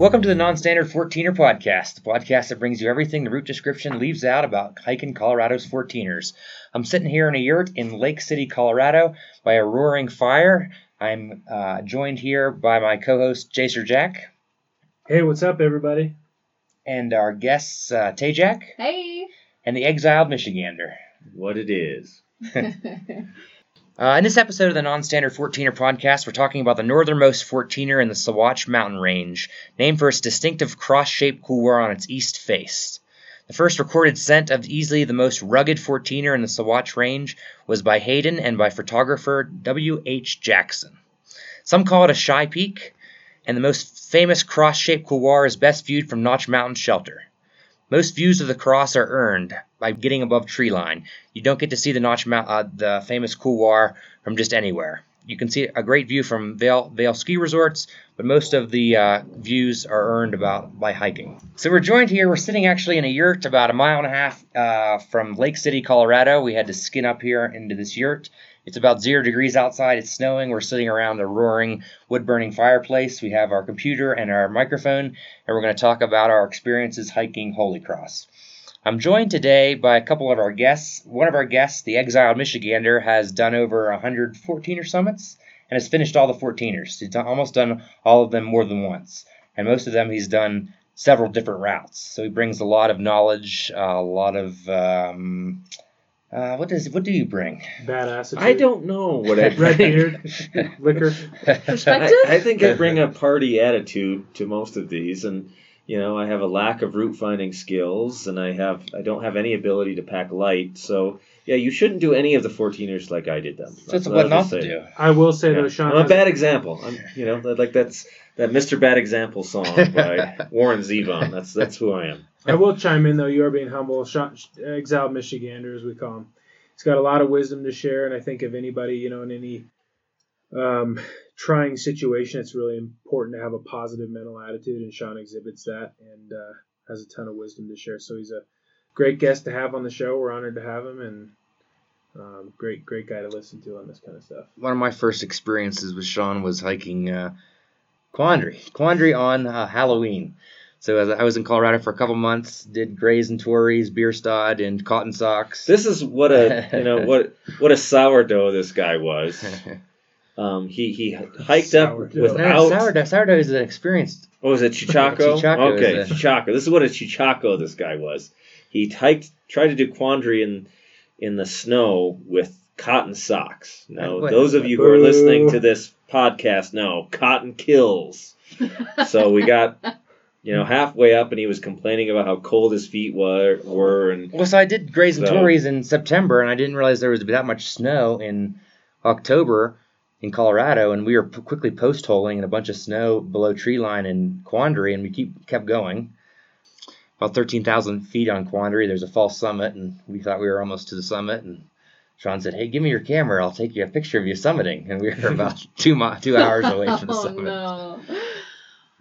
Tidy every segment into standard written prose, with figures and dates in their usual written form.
Welcome to the Non-Standard 14er Podcast, the podcast that brings you everything the route description leaves out about hiking Colorado's 14ers. I'm sitting here in a yurt in Lake City, Colorado, by a roaring fire. I'm joined here by my co-host, Jacer Jack. Hey, what's up, everybody? And our guests, Tay Jack. Hey. And the exiled Michigander. What it is. In this episode of the Non-Standard 14er Podcast, we're talking about the northernmost 14er in the Sawatch Mountain Range, named for its distinctive cross-shaped couloir on its east face. The first recorded scent of easily the most rugged 14er in the Sawatch Range was by Hayden and by photographer W.H. Jackson. Some call it a shy peak, and the most famous cross-shaped couloir is best viewed from Notch Mountain Shelter. Most views of the cross are earned by getting above tree line. You don't get to see the Notch Mount, the famous couloir, from just anywhere. You can see a great view from Vail ski resorts, but most of the views are earned by hiking. So we're joined here. We're sitting actually in a yurt about a mile and a half from Lake City, Colorado. We had to skin up here into this yurt. It's about 0 degrees outside. It's snowing. We're sitting around a roaring wood-burning fireplace. We have our computer and our microphone, and we're going to talk about our experiences hiking Holy Cross. I'm joined today by a couple of our guests. One of our guests, the exiled Michigander, has done over 100 14er summits and has finished all the 14ers. He's almost done all of them more than once, and most of them he's done several different routes. So he brings a lot of knowledge, a lot of... What do you bring? Badass. I don't know what I bring. Red beard, liquor, perspective. I think I bring a party attitude to most of these, and you know I have a lack of route finding skills, and I don't have any ability to pack light. So yeah, you shouldn't do any of the 14ers like I did them. That's what not to do. I will say though, Sean, I'm a bad example. That's that Mr. Bad Example song by Warren Zevon. That's who I am. I will chime in, though. You are being humble. Exiled Michigander, as we call him. He's got a lot of wisdom to share, and I think if anybody, in any trying situation, it's really important to have a positive mental attitude, and Sean exhibits that and has a ton of wisdom to share. So he's a great guest to have on the show. We're honored to have him, and great guy to listen to on this kind of stuff. One of my first experiences with Sean was hiking Quandary on Halloween. So as I was in Colorado for a couple months, did Grays and Torreys, Bierstadt, and Cotton Socks. This is what a sourdough this guy was. He hiked up without sourdough is an experienced. Oh, is it Chechako? Chechako. Okay, Chechako. This is what a Chechako this guy was. He tried to do Quandary in the snow with cotton socks. Now, those of you who are listening to this podcast know cotton kills. So we got. Halfway up, and he was complaining about how cold his feet were. So I did Grays and Torreys in September, and I didn't realize there was that much snow in October in Colorado, and we were quickly post-holing in a bunch of snow below tree line in Quandary, and we kept going. About 13,000 feet on Quandary, there's a false summit, and we thought we were almost to the summit, and Sean said, "Hey, give me your camera. I'll take you a picture of you summiting," and we were about 2 hours away from the summit. Oh, no.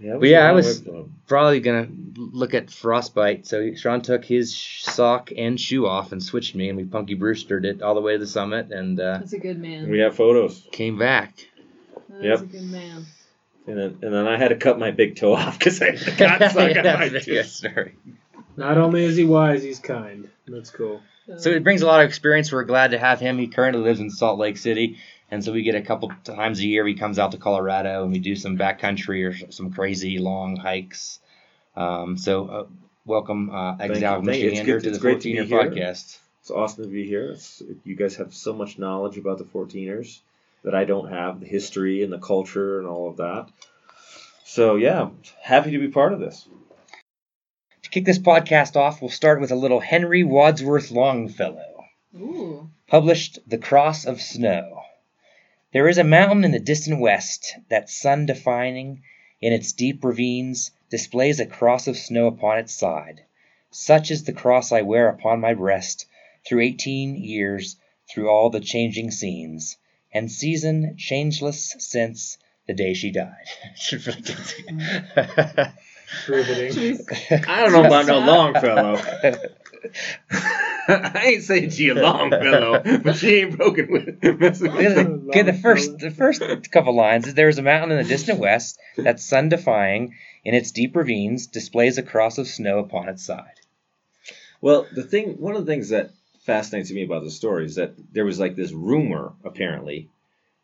I was probably going to look at frostbite. So Sean took his sock and shoe off and switched me, and we Punky Brewstered it all the way to the summit. And that's a good man. We have photos. Came back. That's a good man. And then I had to cut my big toe off because I got sock on my toe. Not only is he wise, he's kind. That's cool. So it brings a lot of experience. We're glad to have him. He currently lives in Salt Lake City. And so we get a couple times a year he comes out to Colorado and we do some backcountry or some crazy long hikes. So welcome, Exiled Michigander, to the 14er Podcast. It's awesome to be here. You guys have so much knowledge about the 14ers that I don't have, the history and the culture and all of that. So, yeah, happy to be part of this. To kick this podcast off, we'll start with a little Henry Wadsworth Longfellow. Ooh. Published The Cross of Snow. There is a mountain in the distant west that, sun-defining in its deep ravines, displays a cross of snow upon its side. Such is the cross I wear upon my breast through 18 years, through all the changing scenes, and season changeless since the day she died. I don't know about no Longfellow. I ain't saying she a Longfellow, but she ain't broken with messing with it. Okay, the first couple lines is there is a mountain in the distant west that's sun defying in its deep ravines, displays a cross of snow upon its side. Well, one of the things that fascinates me about the story is that there was like this rumor, apparently,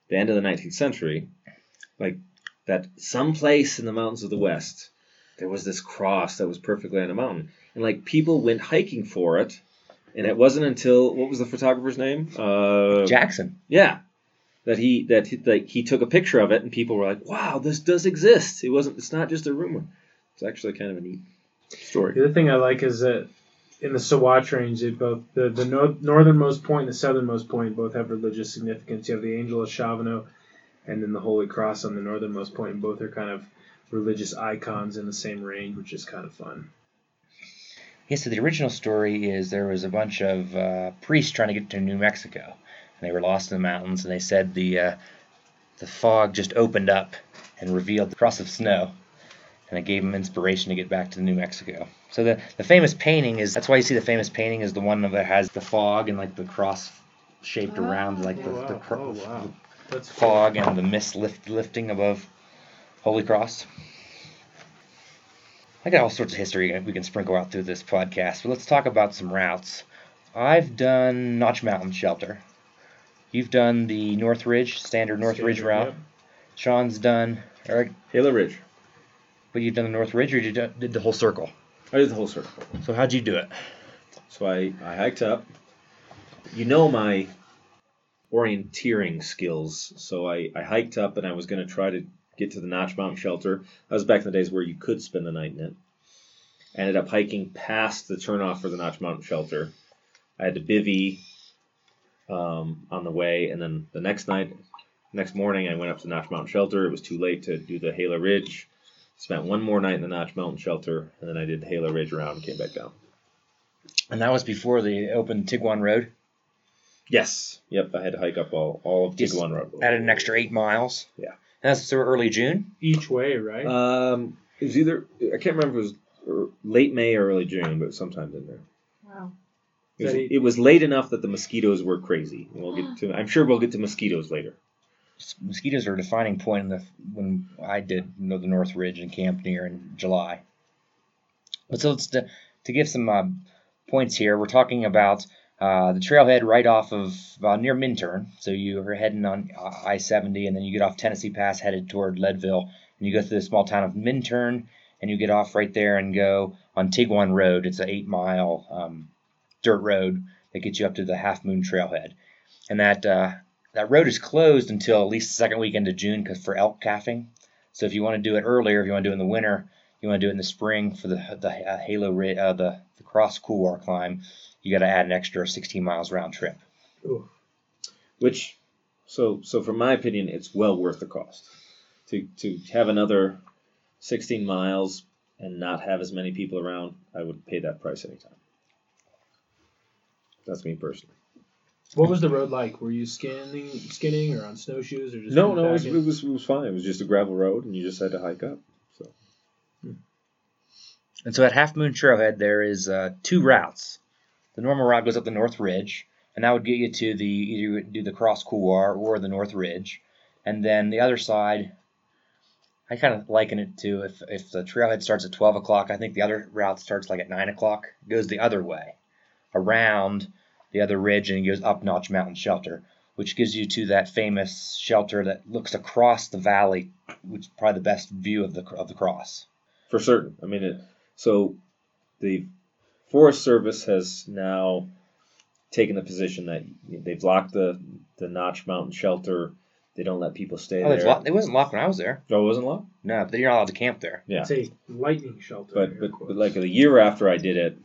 at the end of the 19th century, like that someplace in the mountains of the West, there was this cross that was perfectly on a mountain. And like people went hiking for it, and it wasn't until, what was the photographer's name? Jackson. Yeah. That he took a picture of it, and people were like, "Wow, this does exist." It's not just a rumor. It's actually kind of a neat story. The other thing I like is that in the Sawatch Range, they both the northernmost point and the southernmost point both have religious significance. You have the Angel of Chavano, and then the Holy Cross on the northernmost point, and both are kind of religious icons in the same range, which is kind of fun. Yeah, so the original story is there was a bunch of priests trying to get to New Mexico. And they were lost in the mountains, and they said the fog just opened up and revealed the cross of snow, and it gave them inspiration to get back to New Mexico. So the famous painting is, that's why you see the famous painting is the one that has the fog and like the cross shaped around like the fog and the mist lifting above Holy Cross. I got all sorts of history we can sprinkle out through this podcast, but let's talk about some routes. I've done Notch Mountain Shelter. You've done the North Ridge, standard North Ridge route. Yep. Sean's done Halo Ridge. But you've done the North Ridge, or you did the whole circle? I did the whole circle. So how'd you do it? So I hiked up. You know my orienteering skills. So I hiked up, and I was going to try to get to the Notch Mountain Shelter. That was back in the days where you could spend the night in it. I ended up hiking past the turnoff for the Notch Mountain Shelter. I had to bivvy on the way, and then the next morning I went up to Notch Mountain Shelter. It was too late to do the Halo Ridge. Spent one more night in the Notch Mountain Shelter, and then I did Halo Ridge around and came back down. And that was before they opened Tiguan Road? Yes. Yep, I had to hike up all of Tiguan Road. Added an extra 8 miles. Yeah. And that's sort of early June? Each way, right? It was either, I can't remember if it was late May or early June, but sometime in there. Wow. It was late enough that the mosquitoes were crazy. I'm sure we'll get to mosquitoes later. Mosquitoes are a defining point when I did the North Ridge and camped near in July. But so it's to give some points here, we're talking about the trailhead right off of near Minturn. So you are heading on I-70, and then you get off Tennessee Pass headed toward Leadville, and you go through the small town of Minturn, and you get off right there and go on Tiguan Road. It's an 8-mile dirt road that gets you up to the Half Moon Trailhead, and that road is closed until at least the second weekend of June for elk calving. So if you want to do it earlier, if you want to do it in the winter, you want to do it in the spring for the Halo Ridge, the Cross Couloir climb, you got to add an extra 16 miles round trip. Ooh. Which, so from my opinion, it's well worth the cost to have another 16 miles and not have as many people around. I would pay that price anytime. That's me personally. What was the road like? Were you skinning, or on snowshoes, or just no? It was fine. It was just a gravel road, and you just had to hike up. So, And so at Half Moon Trailhead, there is two routes. The normal route goes up the North Ridge, and that would get you to either Cross Couloir or the North Ridge, and then the other side. I kind of liken it to if the trailhead starts at 12:00, I think the other route starts like at 9:00. It goes the other way, around the other ridge, and it goes up Notch Mountain Shelter, which gives you to that famous shelter that looks across the valley, which is probably the best view of the cross. For certain. I mean, so the Forest Service has now taken the position that they've locked the Notch Mountain Shelter. They don't let people stay there. It wasn't locked when I was there. Oh, it wasn't locked? No, but you're not allowed to camp there. Yeah. It's a lightning shelter. But like a year after I did it,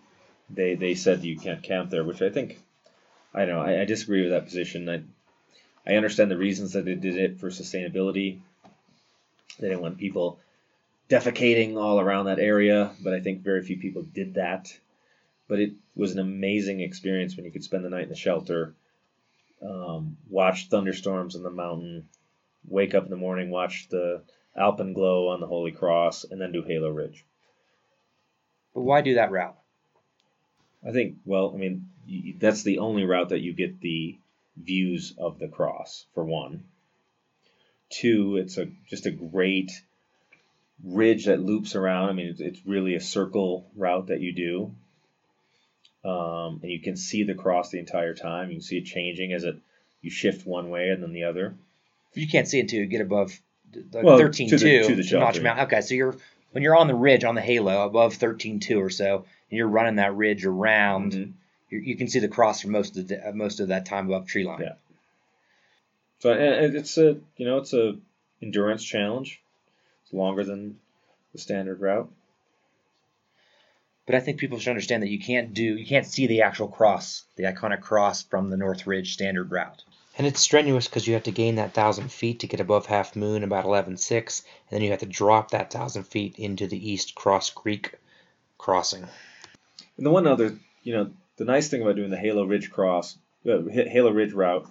they said you can't camp there, which I think... I don't know. I disagree with that position. I understand the reasons that they did it for sustainability. They didn't want people defecating all around that area, but I think very few people did that. But it was an amazing experience when you could spend the night in the shelter, watch thunderstorms on the mountain, wake up in the morning, watch the Alpenglow on the Holy Cross, and then do Halo Ridge. But why do that route? I think, that's the only route that you get the views of the cross, for one. Two, it's just a great ridge that loops around. I mean, it's really a circle route that you do. And you can see the cross the entire time. You can see it changing as you shift one way and then the other. You can't see it until you get above 13.2 to Notch Mountain. Okay, so when you're on the ridge, on the halo, above 13.2 or so, and you're running that ridge around, mm-hmm. you can see the cross for most of that time above tree line. Yeah. So it's a endurance challenge. It's longer than the standard route. But I think people should understand that you can't see the actual cross, the iconic cross from the North Ridge standard route. And it's strenuous because you have to gain that 1,000 feet to get above Half Moon, about 11.6, and then you have to drop that 1,000 feet into the East Creek Crossing. And the one other, the nice thing about doing the Halo Ridge Halo Ridge route,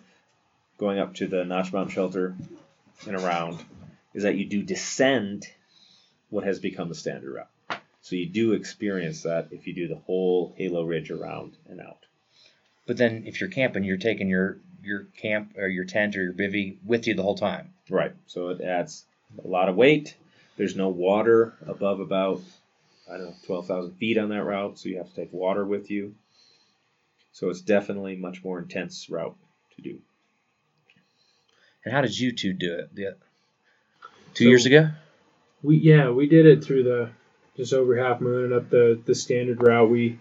going up to the Notch Mountain Shelter and around, is that you do descend what has become the standard route. So you do experience that if you do the whole Halo Ridge around and out. But then if you're camping, you're taking your camp or your tent or your bivvy with you the whole time. Right. So it adds a lot of weight. There's no water above about, 12,000 feet on that route. So you have to take water with you. So it's definitely a much more intense route to do. And how did you two do it? Yeah. 2 years ago? We did it through just over Half Moon and up the standard route. We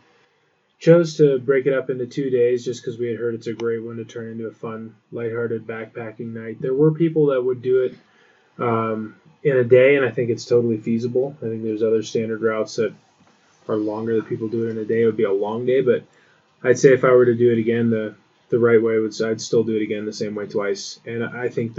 chose to break it up into 2 days just because we had heard it's a great one to turn into a fun, lighthearted backpacking night. There were people that would do it in a day, and I think it's totally feasible. I think there's other standard routes that are longer that people do it in a day. It would be a long day, but I'd say if I were to do it again, the right way, I'd still do it again the same way twice. And I think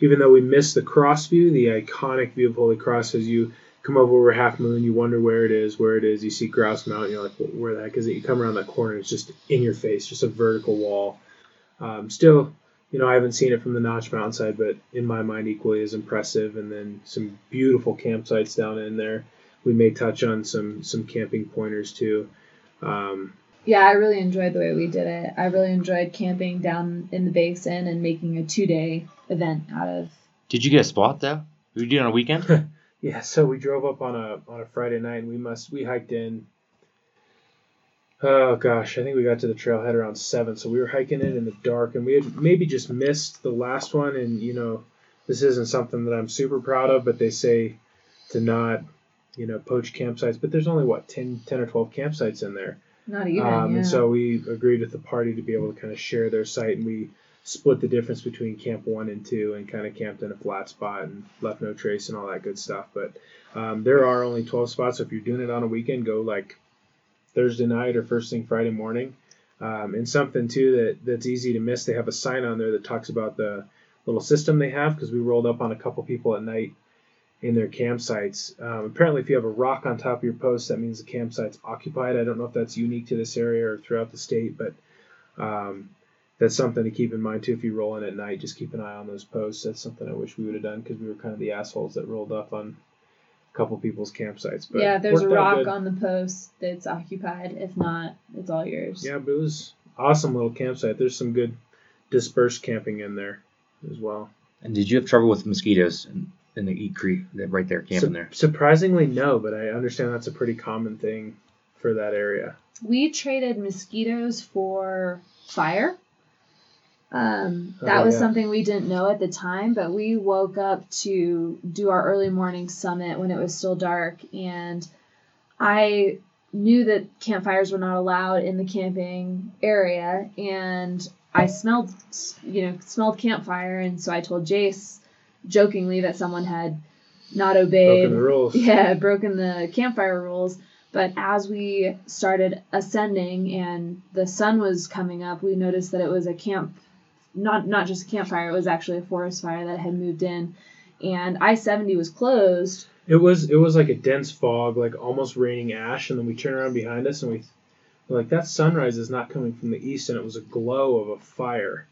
even though we missed the cross view, the iconic view of Holy Cross, as you come over Half Moon, you wonder where it is, you see Grouse Mountain, you're like, where the heck is it? You come around that corner, it's just in your face, just a vertical wall. Still, I haven't seen it from the Notch Mountain side, but in my mind equally as impressive, and then some beautiful campsites down in there. We may touch on some camping pointers too. Yeah, I really enjoyed the way we did it. I really enjoyed camping down in the basin and making a 2-day event out of. Did you get a spot though? Did you do it on a weekend? Yeah, so we drove up on a Friday night and we hiked in. Oh gosh, I think we got to the trailhead around 7, so we were hiking in the dark, and we had maybe just missed the last one. And this isn't something that I'm super proud of, but they say to not poach campsites. But there's only 10 or 12 campsites in there. Not even, yeah. And so we agreed with the party to be able to kind of share their site, and we split the difference between Camp 1 and 2 and kind of camped in a flat spot and left no trace and all that good stuff. But there are only 12 spots, so if you're doing it on a weekend, go like Thursday night or first thing Friday morning. And something, too, that's easy to miss, they have a sign on there that talks about the little system they have, because we rolled up on a couple people at night in their campsites. Apparently, if you have a rock on top of your post, that means the campsite's occupied. I don't know if that's unique to this area or throughout the state, but that's something to keep in mind, too. If you roll in at night, just keep an eye on those posts. That's something I wish we would have done, because we were kind of the assholes that rolled up on a couple people's campsites. But yeah, there's a rock on the post that's occupied. If not, it's all yours. Yeah, but it was an awesome little campsite. There's some good dispersed camping in there as well. And did you have trouble with mosquitoes? In the East Creek, right there, camping there. Surprisingly, no, but I understand that's a pretty common thing for that area. We traded mosquitoes for fire. That was something we didn't know at the time, but we woke up to do our early morning summit when it was still dark, and I knew that campfires were not allowed in the camping area, and I smelled campfire, and so I told Jace, jokingly, that someone had not obeyed. Broken the rules. Yeah, broken the campfire rules. But as we started ascending and the sun was coming up, we noticed that it was a camp, not just a campfire, it was actually a forest fire that had moved in. And I-70 was closed. It was like a dense fog, like almost raining ash, and then we turned around behind us and we're like, that sunrise is not coming from the east, and it was a glow of a fire,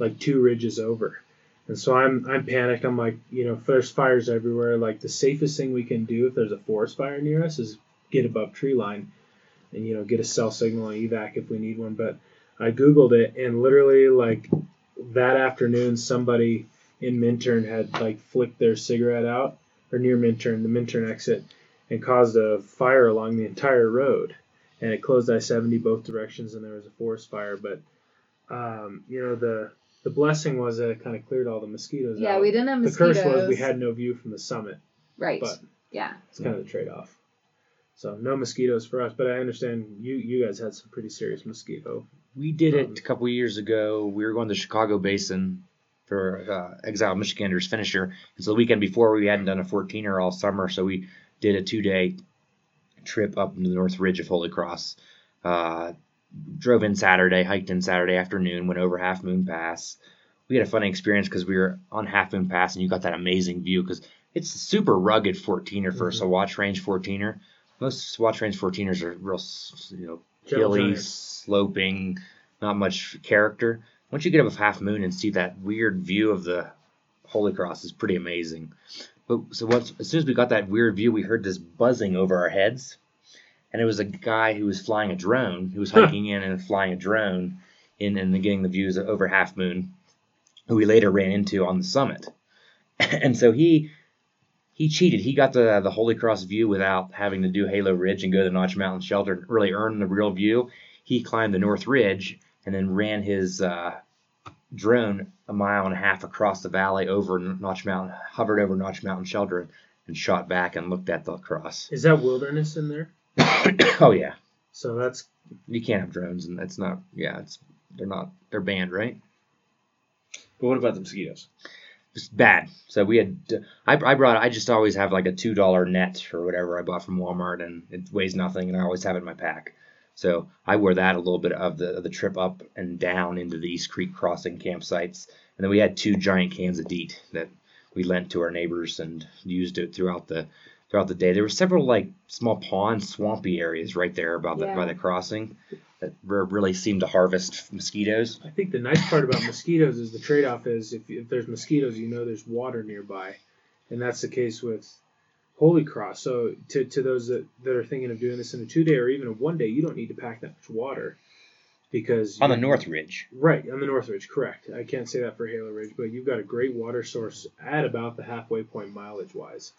like two ridges over. And so I'm panicked. I'm like, there's fires everywhere. Like, the safest thing we can do if there's a forest fire near us is get above tree line and, get a cell signal and evac if we need one. But I Googled it, and literally, like, that afternoon, somebody in Minturn had, like, flicked their cigarette out or near Minturn, the Minturn exit, and caused a fire along the entire road. And it closed I-70 both directions, and there was a forest fire. But, you know, the blessing was that it kind of cleared all the mosquitoes out. Yeah, we didn't have mosquitoes. The curse was we had no view from the summit. Right. But yeah. It's kind of the trade-off. So no mosquitoes for us. But I understand you guys had some pretty serious mosquito. We did it a couple of years ago. We were going to the Chicago Basin for Exiled Michigander's finisher. It's the weekend before. We hadn't done a 14er all summer, so we did a 2-day trip up into the North Ridge of Holy Cross. Drove in Saturday, hiked in Saturday afternoon, went over Half Moon Pass. We had a funny experience because we were on Half Moon Pass, and you got that amazing view because it's a super rugged 14er for a Sawatch Range 14er. Most Sawatch Range 14ers are real, you know, hilly, sloping, not much character. Once you get up a Half Moon and see that weird view of the Holy Cross, is pretty amazing. But so as soon as we got that weird view, we heard this buzzing over our heads. And it was a guy who was flying a drone, who was hiking in and flying a drone and getting the views over Half Moon, who we later ran into on the summit. And so he cheated. He got the Holy Cross view without having to do Halo Ridge and go to the Notch Mountain Shelter and really earn the real view. He climbed the North Ridge and then ran his drone 1.5 miles across the valley over Notch Mountain, hovered over Notch Mountain Shelter and shot back and looked at the cross. Is that wilderness in there? Oh yeah. So that's... You can't have drones, and that's not... Yeah, they're banned, right? But what about the mosquitoes? It's bad. So we had... I just always have like a $2 net or whatever I bought from Walmart, and it weighs nothing, and I always have it in my pack. So I wore that a little bit of the trip up and down into the East Creek Crossing campsites. And then we had 2 giant cans of DEET that we lent to our neighbors and used it throughout the day. There were several like small pond, swampy areas right there by the crossing that really seemed to harvest mosquitoes. I think the nice part about mosquitoes is the trade-off is if there's mosquitoes, you know there's water nearby, and that's the case with Holy Cross. So to those that are thinking of doing this in a 2-day or even a 1-day, you don't need to pack that much water because on the North Ridge. Right, on the North Ridge, correct. I can't say that for Halo Ridge, but you've got a great water source at about the halfway point mileage-wise.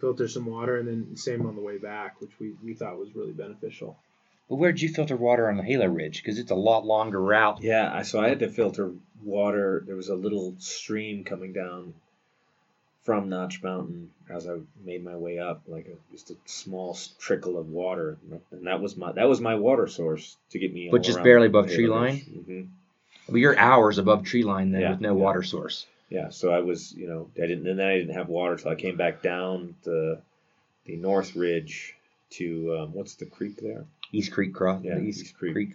Filter some water, and then same on the way back, which we thought was really beneficial. Well, where did you filter water on the Halo Ridge? Because it's a lot longer route. Yeah, so I had to filter water. There was a little stream coming down from Notch Mountain as I made my way up, just a small trickle of water, and that was my water source to get me. But just barely above tree line. Well, you're hours above tree line then with no water source. Yeah, so I was, I didn't have water till I came back down the North Ridge to what's the creek there? East Creek Crossing. Yeah, East Creek.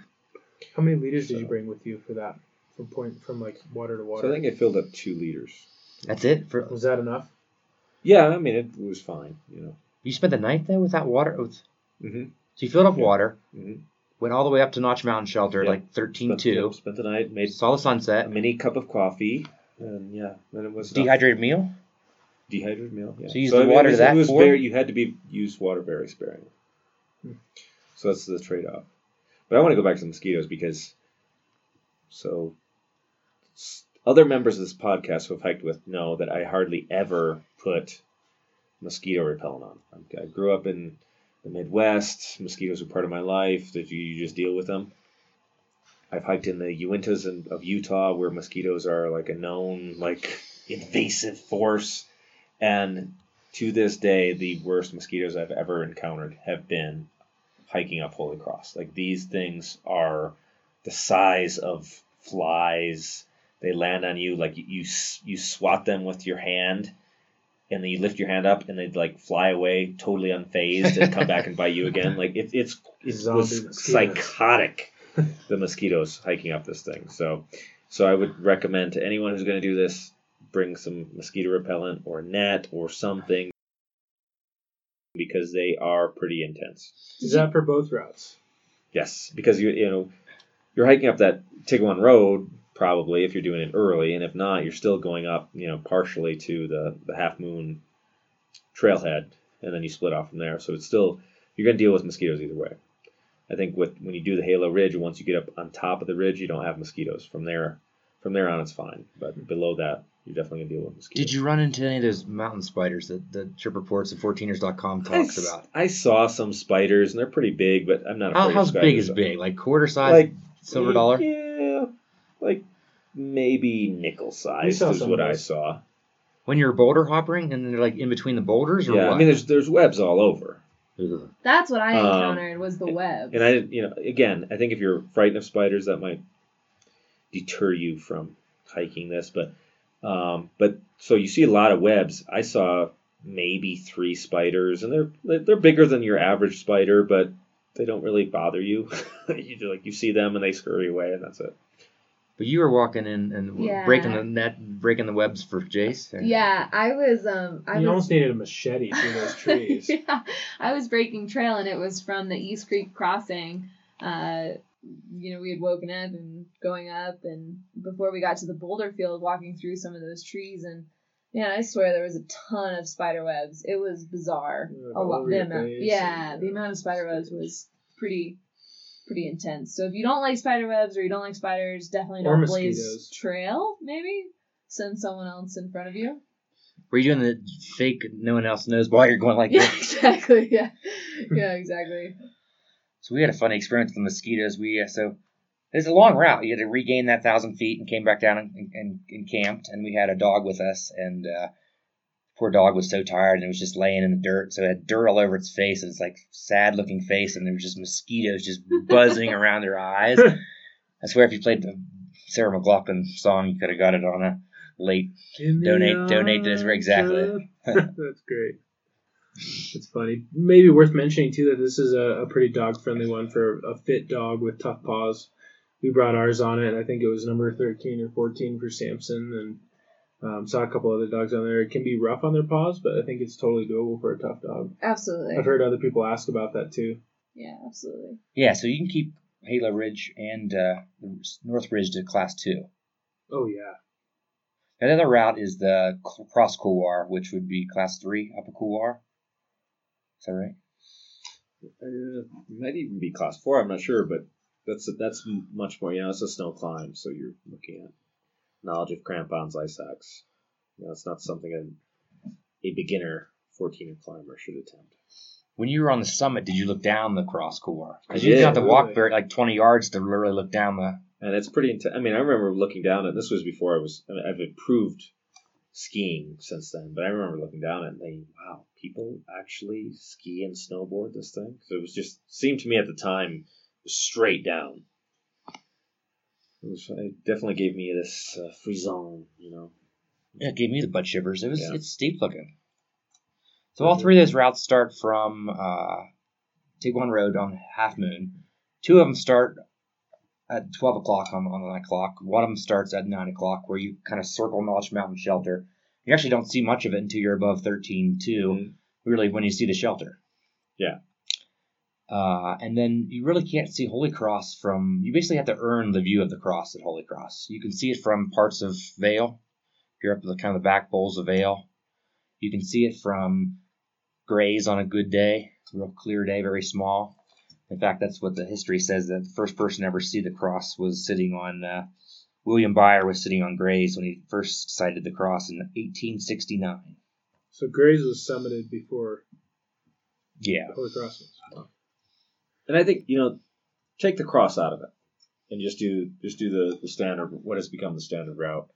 How many liters did you bring with you for that? From water to water. So I think I filled up 2 liters. That's it? Was that enough? Yeah, I mean it was fine. You spent the night there with that water. So you filled up water. Mm-hmm. Went all the way up to Notch Mountain Shelter, 13-2. Spent the night. Saw the sunset. A mini cup of coffee. And then it was dehydrated meal. Dehydrated meal. Yeah. So you used the water to that form. You had to use water very sparingly. So that's the trade-off. But I want to go back to the mosquitoes because other members of this podcast who I've hiked with know that I hardly ever put mosquito repellent on. I grew up in the Midwest. Mosquitoes were part of my life. That you just deal with them. I've hiked in the Uintas of Utah where mosquitoes are like a known, invasive force. And to this day, the worst mosquitoes I've ever encountered have been hiking up Holy Cross. These things are the size of flies. They land on you, you swat them with your hand, and then you lift your hand up, and they'd, fly away totally unfazed and come back and bite you again. It was psychotic. The mosquitoes hiking up this thing. So I would recommend to anyone who's going to do this, bring some mosquito repellent or net or something because they are pretty intense. Is that for both routes? Yes, because you're hiking up that Tiguan Road probably if you're doing it early, and if not, you're still going up partially to the Half Moon Trailhead, and then you split off from there. So it's still you're going to deal with mosquitoes either way. I think when you do the Halo Ridge, once you get up on top of the ridge, you don't have mosquitoes. From there, From there on, it's fine. But below that, you're definitely going to deal with mosquitoes. Did you run into any of those mountain spiders that the trip reports at 14ers.com talks about? I saw some spiders, and they're pretty big, but I'm not afraid of spiders. How big is big? Like quarter size, like, silver dollar? Yeah, like maybe nickel size is what I saw. When you're boulder hopping, and they're like in between the boulders, or yeah, what? I mean, there's webs all over. That's what I encountered was the webs. And I, again, I think if you're frightened of spiders, that might deter you from hiking this. But so you see a lot of webs. I saw maybe 3 spiders, and they're bigger than your average spider, but they don't really bother you. You like you see them and they scurry away, and that's it. But you were walking in and breaking the net, breaking the webs for Jace. Or? Yeah, I was. You almost needed a machete through those trees. Yeah, I was breaking trail, and it was from the East Creek Crossing. We had woken up and going up, and before we got to the boulder field, walking through some of those trees, and I swear there was a ton of spider webs. It was bizarre. A lot. The amount of spider webs was pretty intense. So if you don't like spider webs or you don't like spiders, definitely don't blaze trail. Maybe send someone else in front of you. Were you doing the fake no one else knows while you're going like this? Exactly. Yeah, exactly. So we had a funny experience with the mosquitoes. So it's a long route. You had to regain that 1,000 feet and came back down and camped. And we had a dog with us, and poor dog was so tired, and it was just laying in the dirt, so it had dirt all over its face, and it's like sad-looking face, and there was just mosquitoes just buzzing around their eyes. I swear, if you played the Sarah McLachlan song, you could have got it on a late donate to this. Exactly. That's great. It's funny. Maybe worth mentioning, too, that this is a pretty dog-friendly one for a fit dog with tough paws. We brought ours on it, and I think it was number 13 or 14 for Samson, and saw a couple other dogs on there. It can be rough on their paws, but I think it's totally doable for a tough dog. Absolutely. I've heard other people ask about that too. Yeah, absolutely. Yeah, so you can keep Halo Ridge and North Ridge to class 2. Oh, yeah. Another route is the Cross Couloir, which would be class 3 up a couloir. Is that right? It might even be class 4, I'm not sure, but that's much more, it's a snow climb, so you're looking at knowledge of crampons, ice axe. It's not something a beginner 14er climber should attempt. When you were on the summit, did you look down the Cross Couloir? Because you have to walk like 20 yards to really look down the. And it's pretty intense. I mean, I remember looking down, and this was before I've improved skiing since then, but I remember looking down and thinking, wow, people actually ski and snowboard this thing? Because it was just seemed to me at the time straight down. It definitely gave me this frisson, Yeah, it gave me the butt shivers. It's steep looking. So all 3 of those routes start from Tiguan Road on Half Moon. 2 of them start at 12 o'clock on the night clock. One of them starts at 9 o'clock, where you kind of circle Notch Mountain Shelter. You actually don't see much of it until you're above 13, really, when you see the shelter. Yeah. And then you really can't see Holy Cross from... You basically have to earn the view of the cross at Holy Cross. You can see it from parts of Vail. If you're up in the back bowls of Vail. You can see it from Grays on a good day. It's a real clear day, very small. In fact, that's what the history says, that the first person to ever see the cross was sitting on... William Byer was sitting on Grays when he first sighted the cross in 1869. So Grays was summited before Holy Cross was. Wow. And I think, take the cross out of it and just do the standard, what has become the standard route.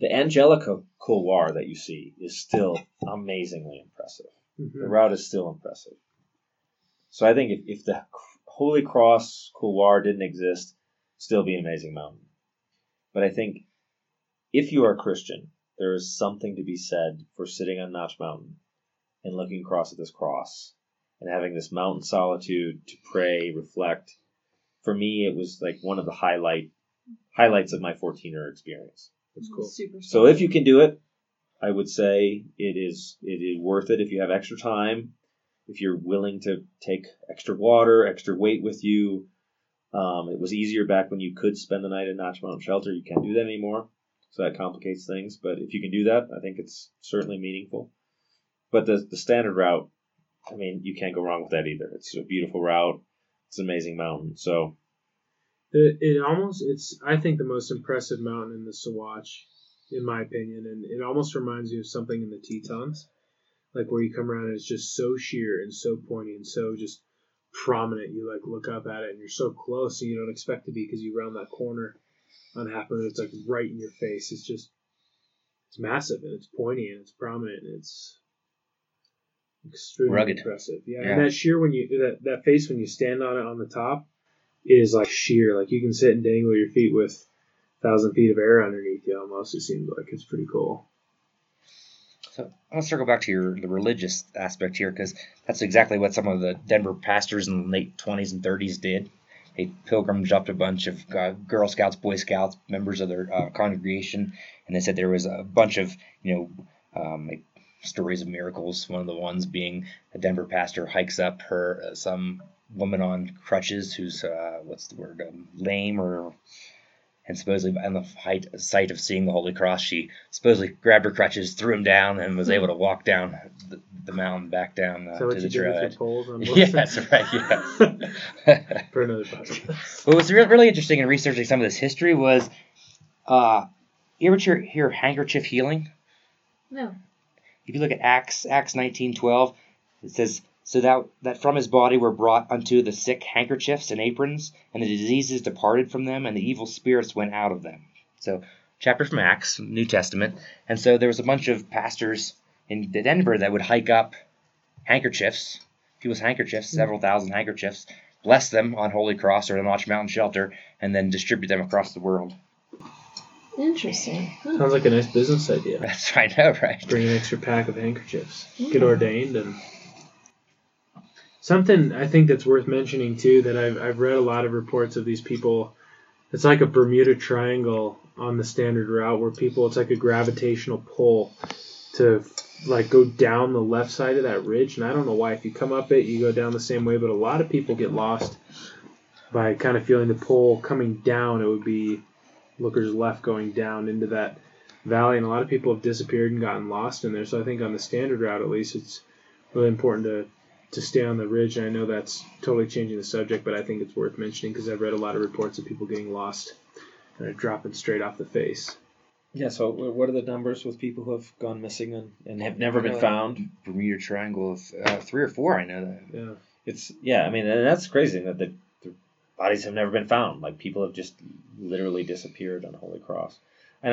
The Angelica Couloir that you see is still amazingly impressive. Mm-hmm. The route is still impressive. So I think if the Holy Cross Couloir didn't exist, it'd still be an amazing mountain. But I think if you are a Christian, there is something to be said for sitting on Notch Mountain and looking across at this cross. And having this mountain solitude to pray, reflect. For me, it was like one of the highlights of my 14er experience. That's cool. Super. So if you can do it, I would say it is worth it if you have extra time, if you're willing to take extra water, extra weight with you. It was easier back when you could spend the night at Notch Mountain Shelter. You can't do that anymore, so that complicates things. But if you can do that, I think it's certainly meaningful. But the standard route, I mean, you can't go wrong with that either. It's a beautiful route. It's an amazing mountain. So It's I think the most impressive mountain in the Sawatch, in my opinion, and it almost reminds me of something in the Tetons, like where you come around and it's just so sheer and so pointy and so just prominent. You like look up at it and you're so close and you don't expect to be because you round that corner on Half Moon. It's like right in your face. It's just, it's massive and it's pointy and it's prominent and it's extremely rugged. Impressive. Yeah, and that sheer when you that face when you stand on it on the top. Is like sheer, like you can sit and dangle your feet with 1,000 feet of air underneath you. Almost, it seems like it's pretty cool. So I'll circle back to the religious aspect here, because that's exactly what some of the Denver pastors in the late 20s and 30s did. They pilgrimaged up to a bunch of Girl Scouts, Boy Scouts, members of their congregation, and they said there was a bunch of like stories of miracles. One of the ones being a Denver pastor hikes up her some woman on crutches who's lame, and supposedly on the sight of seeing the Holy Cross, she supposedly grabbed her crutches, threw them down, and was able to walk down the mountain back down to the trailhead. Yeah, that's right. Yeah. For another podcast. What was really interesting in researching some of this history was, you ever hear handkerchief healing? No. If you look at Acts 19:12, it says. So that from his body were brought unto the sick handkerchiefs and aprons, and the diseases departed from them, and the evil spirits went out of them. So, chapter from Acts, New Testament. And so there was a bunch of pastors in Denver that would hike up handkerchiefs, people's handkerchiefs, several thousand handkerchiefs, bless them on Holy Cross or the Notch Mountain Shelter, and then distribute them across the world. Interesting. Huh. Sounds like a nice business idea. That's right, I know, right? Bring an extra pack of handkerchiefs. Mm-hmm. Get ordained and... Something I think that's worth mentioning, too, that I've read a lot of reports of these people. It's like a Bermuda Triangle on the standard route where people, it's like a gravitational pull to, like, go down the left side of that ridge. And I don't know why. If you come up it, you go down the same way. But a lot of people get lost by kind of feeling the pull coming down. It would be lookers left going down into that valley. And a lot of people have disappeared and gotten lost in there. So I think on the standard route, at least, it's really important to stay on the ridge. And I know that's totally changing the subject, but I think it's worth mentioning because I've read a lot of reports of people getting lost and dropping straight off the face. Yeah, so what are the numbers with people who have gone missing and have never been found? Bermuda Triangle of 3 or 4, I know that. Yeah. And that's crazy that the bodies have never been found. Like, people have just literally disappeared on Holy Cross. I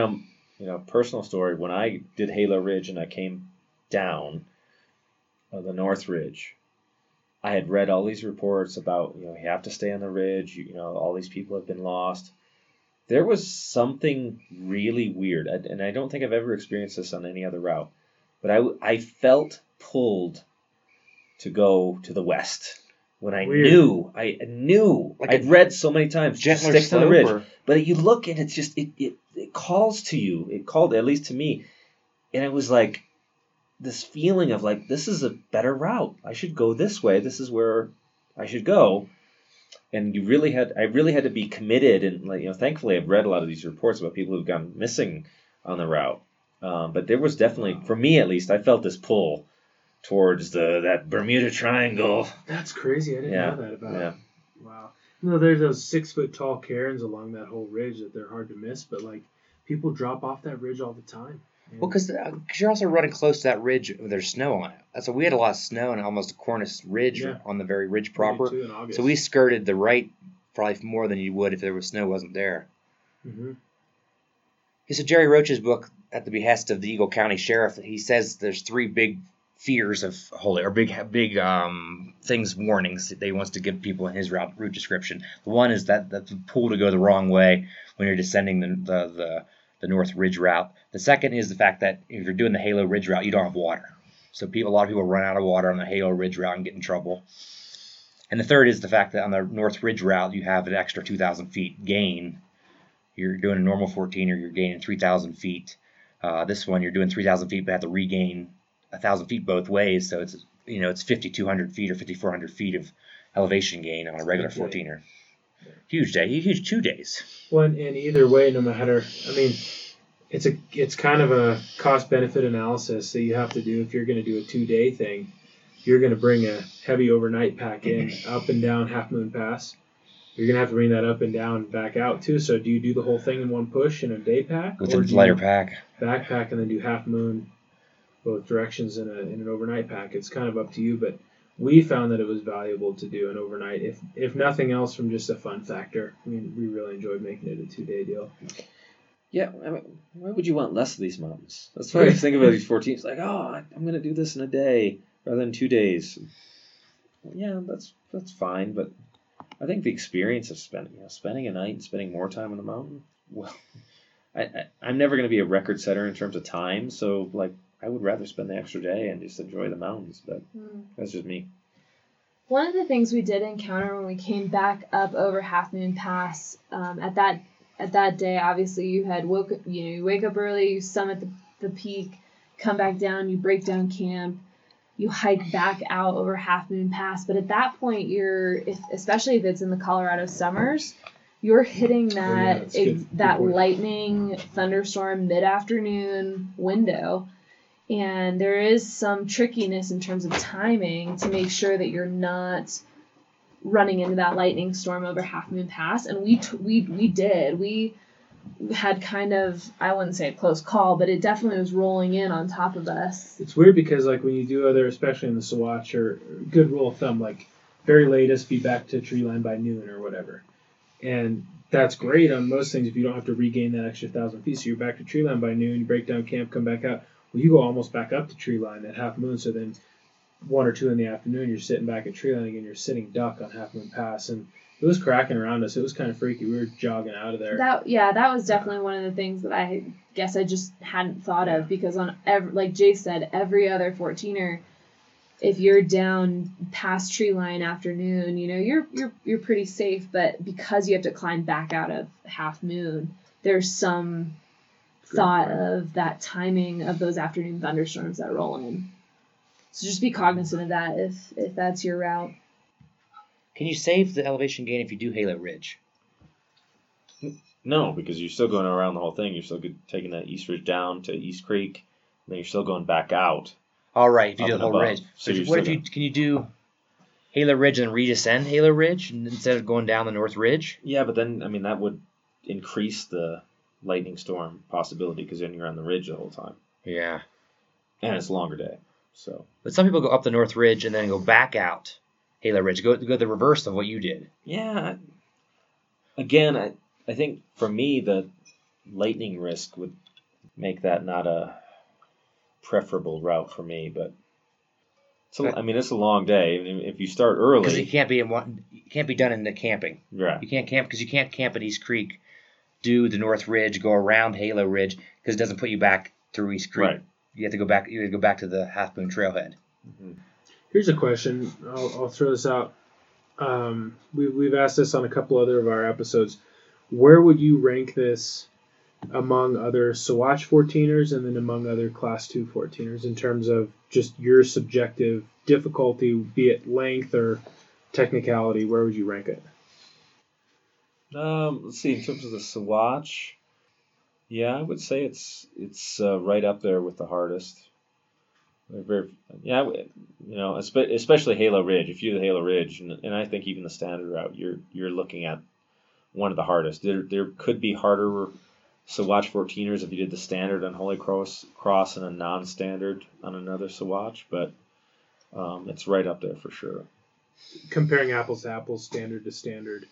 know, personal story, when I did Halo Ridge and I came down the North Ridge, I had read all these reports about, you have to stay on the ridge, all these people have been lost. There was something really weird, and I don't think I've ever experienced this on any other route, but I felt pulled to go to the west when I weird. knew. Like, I'd read so many times, just stick to the ridge. But you look, and it's just, it calls to you. It called, at least to me, and it was like, this feeling of like, this is a better route. I should go this way. This is where I should go. And I really had to be committed. And thankfully I've read a lot of these reports about people who've gone missing on the route. But there was definitely, for me at least, I felt this pull towards that Bermuda Triangle. That's crazy. I didn't know that about it. Wow. No, there's those 6-foot tall cairns along that whole ridge that they're hard to miss. But like, people drop off that ridge all the time. Well, because you're also running close to that ridge. There's snow on it. So we had a lot of snow and almost a cornice ridge on the very ridge proper. So we skirted the right probably more than you would if there was snow wasn't there. Mm-hmm. So Jerry Roach's book, at the behest of the Eagle County Sheriff, he says there's 3 big fears of Holy, or big things, warnings that he wants to give people in his route description. The one is that the pull to go the wrong way when you're descending the North Ridge route. The second is the fact that if you're doing the Halo Ridge route, you don't have water. So a lot of people run out of water on the Halo Ridge route and get in trouble. And the third is the fact that on the North Ridge route, you have an extra 2,000 feet gain. You're doing a normal 14 or you're gaining 3,000 feet. This one, you're doing 3,000 feet, but have to regain 1,000 feet both ways. So it's, it's 5,200 feet or 5,400 feet of elevation gain on a regular 14er. Huge day, huge 2 days. Well, and either way, no matter, it's kind of a cost-benefit analysis that you have to do if you're going to do a 2-day thing. You're going to bring a heavy overnight pack in, up and down Half Moon Pass, you're going to have to bring that up and down and back out, too. So do you do the whole thing in one push in a day pack? With a lighter pack. Backpack and then do half moon both directions in an overnight pack. It's kind of up to you, but we found that it was valuable to do an overnight, if nothing else, from just a fun factor. I mean, we really enjoyed making it a two-day deal. Yeah, I mean, why would you want less of these mountains? That's what I think about these 14. It's like, oh, I'm going to do this in a day rather than 2 days. Yeah, that's fine, but I think the experience of spending a night and spending more time on the mountain, well, I'm never going to be a record setter in terms of time, so, like, I would rather spend the extra day and just enjoy the mountains, but that's just me. One of the things we did encounter when we came back up over Half Moon Pass, at that day, obviously, you had you wake up early, you summit the peak, come back down, you break down camp, you hike back out over Half Moon Pass. But at that point, especially if it's in the Colorado summers, you're hitting that lightning thunderstorm mid-afternoon window. And there is some trickiness in terms of timing to make sure that you're not running into that lightning storm over Half Moon Pass. And we did. We had kind of, I wouldn't say a close call, but it definitely was rolling in on top of us. It's weird because, like, when you do other, especially in the Sawatch, or good rule of thumb, like, very latest, be back to tree line by noon or whatever. And that's great on most things if you don't have to regain that extra 1,000 feet. So you're back to tree line by noon, you break down camp, come back out. Well, you go almost back up to tree line at half moon, so then 1 or 2 in the afternoon, you're sitting back at tree line again, you're sitting duck on Half Moon Pass, and it was cracking around us. It was kind of freaky. We were jogging out of there. That was definitely one of the things that I guess I just hadn't thought of, because on like Jay said, every other 14er, if you're down past tree line afternoon, you know, you're pretty safe, but because you have to climb back out of Half Moon, there's some thought of that timing of those afternoon thunderstorms that roll in. So just be cognizant of that if that's your route. Can you save the elevation gain if you do Halo Ridge? No, because you're still going around the whole thing. You're still taking that East Ridge down to East Creek, and then you're still going back out. All right, if you do the whole ridge. So what if can you do Halo Ridge and then redescend Halo Ridge instead of going down the North Ridge? Yeah, but then, I mean, that would increase the lightning storm possibility, because then you're on the ridge the whole time. Yeah. And it's a longer day. So. But some people go up the North Ridge and then go back out Halo Ridge. Go the reverse of what you did. Yeah. Again, I think for me the lightning risk would make that not a preferable route for me. But it's a long day. I mean, if you start early, because it can't be done in the camping. Right. You can't camp because you can't camp at East Creek. Do the North Ridge, go around Halo Ridge, because it doesn't put you back through East Creek. Right. You have to go back. You have to go back to the Half Moon Trailhead. Mm-hmm. Here's a question. I'll throw this out. We've asked this on a couple other of our episodes. Where would you rank this among other Sawatch 14ers and then among other Class 2 14ers in terms of just your subjective difficulty, be it length or technicality? Where would you rank it? Let's see, in terms of the Sawatch, yeah, I would say it's right up there with the hardest. Especially Halo Ridge. If you do the Halo Ridge, and I think even the standard route, you're looking at one of the hardest. There could be harder Sawatch 14ers if you did the standard on Holy Cross and a non-standard on another Sawatch, but it's right up there for sure. Comparing apples to apples, standard to standard.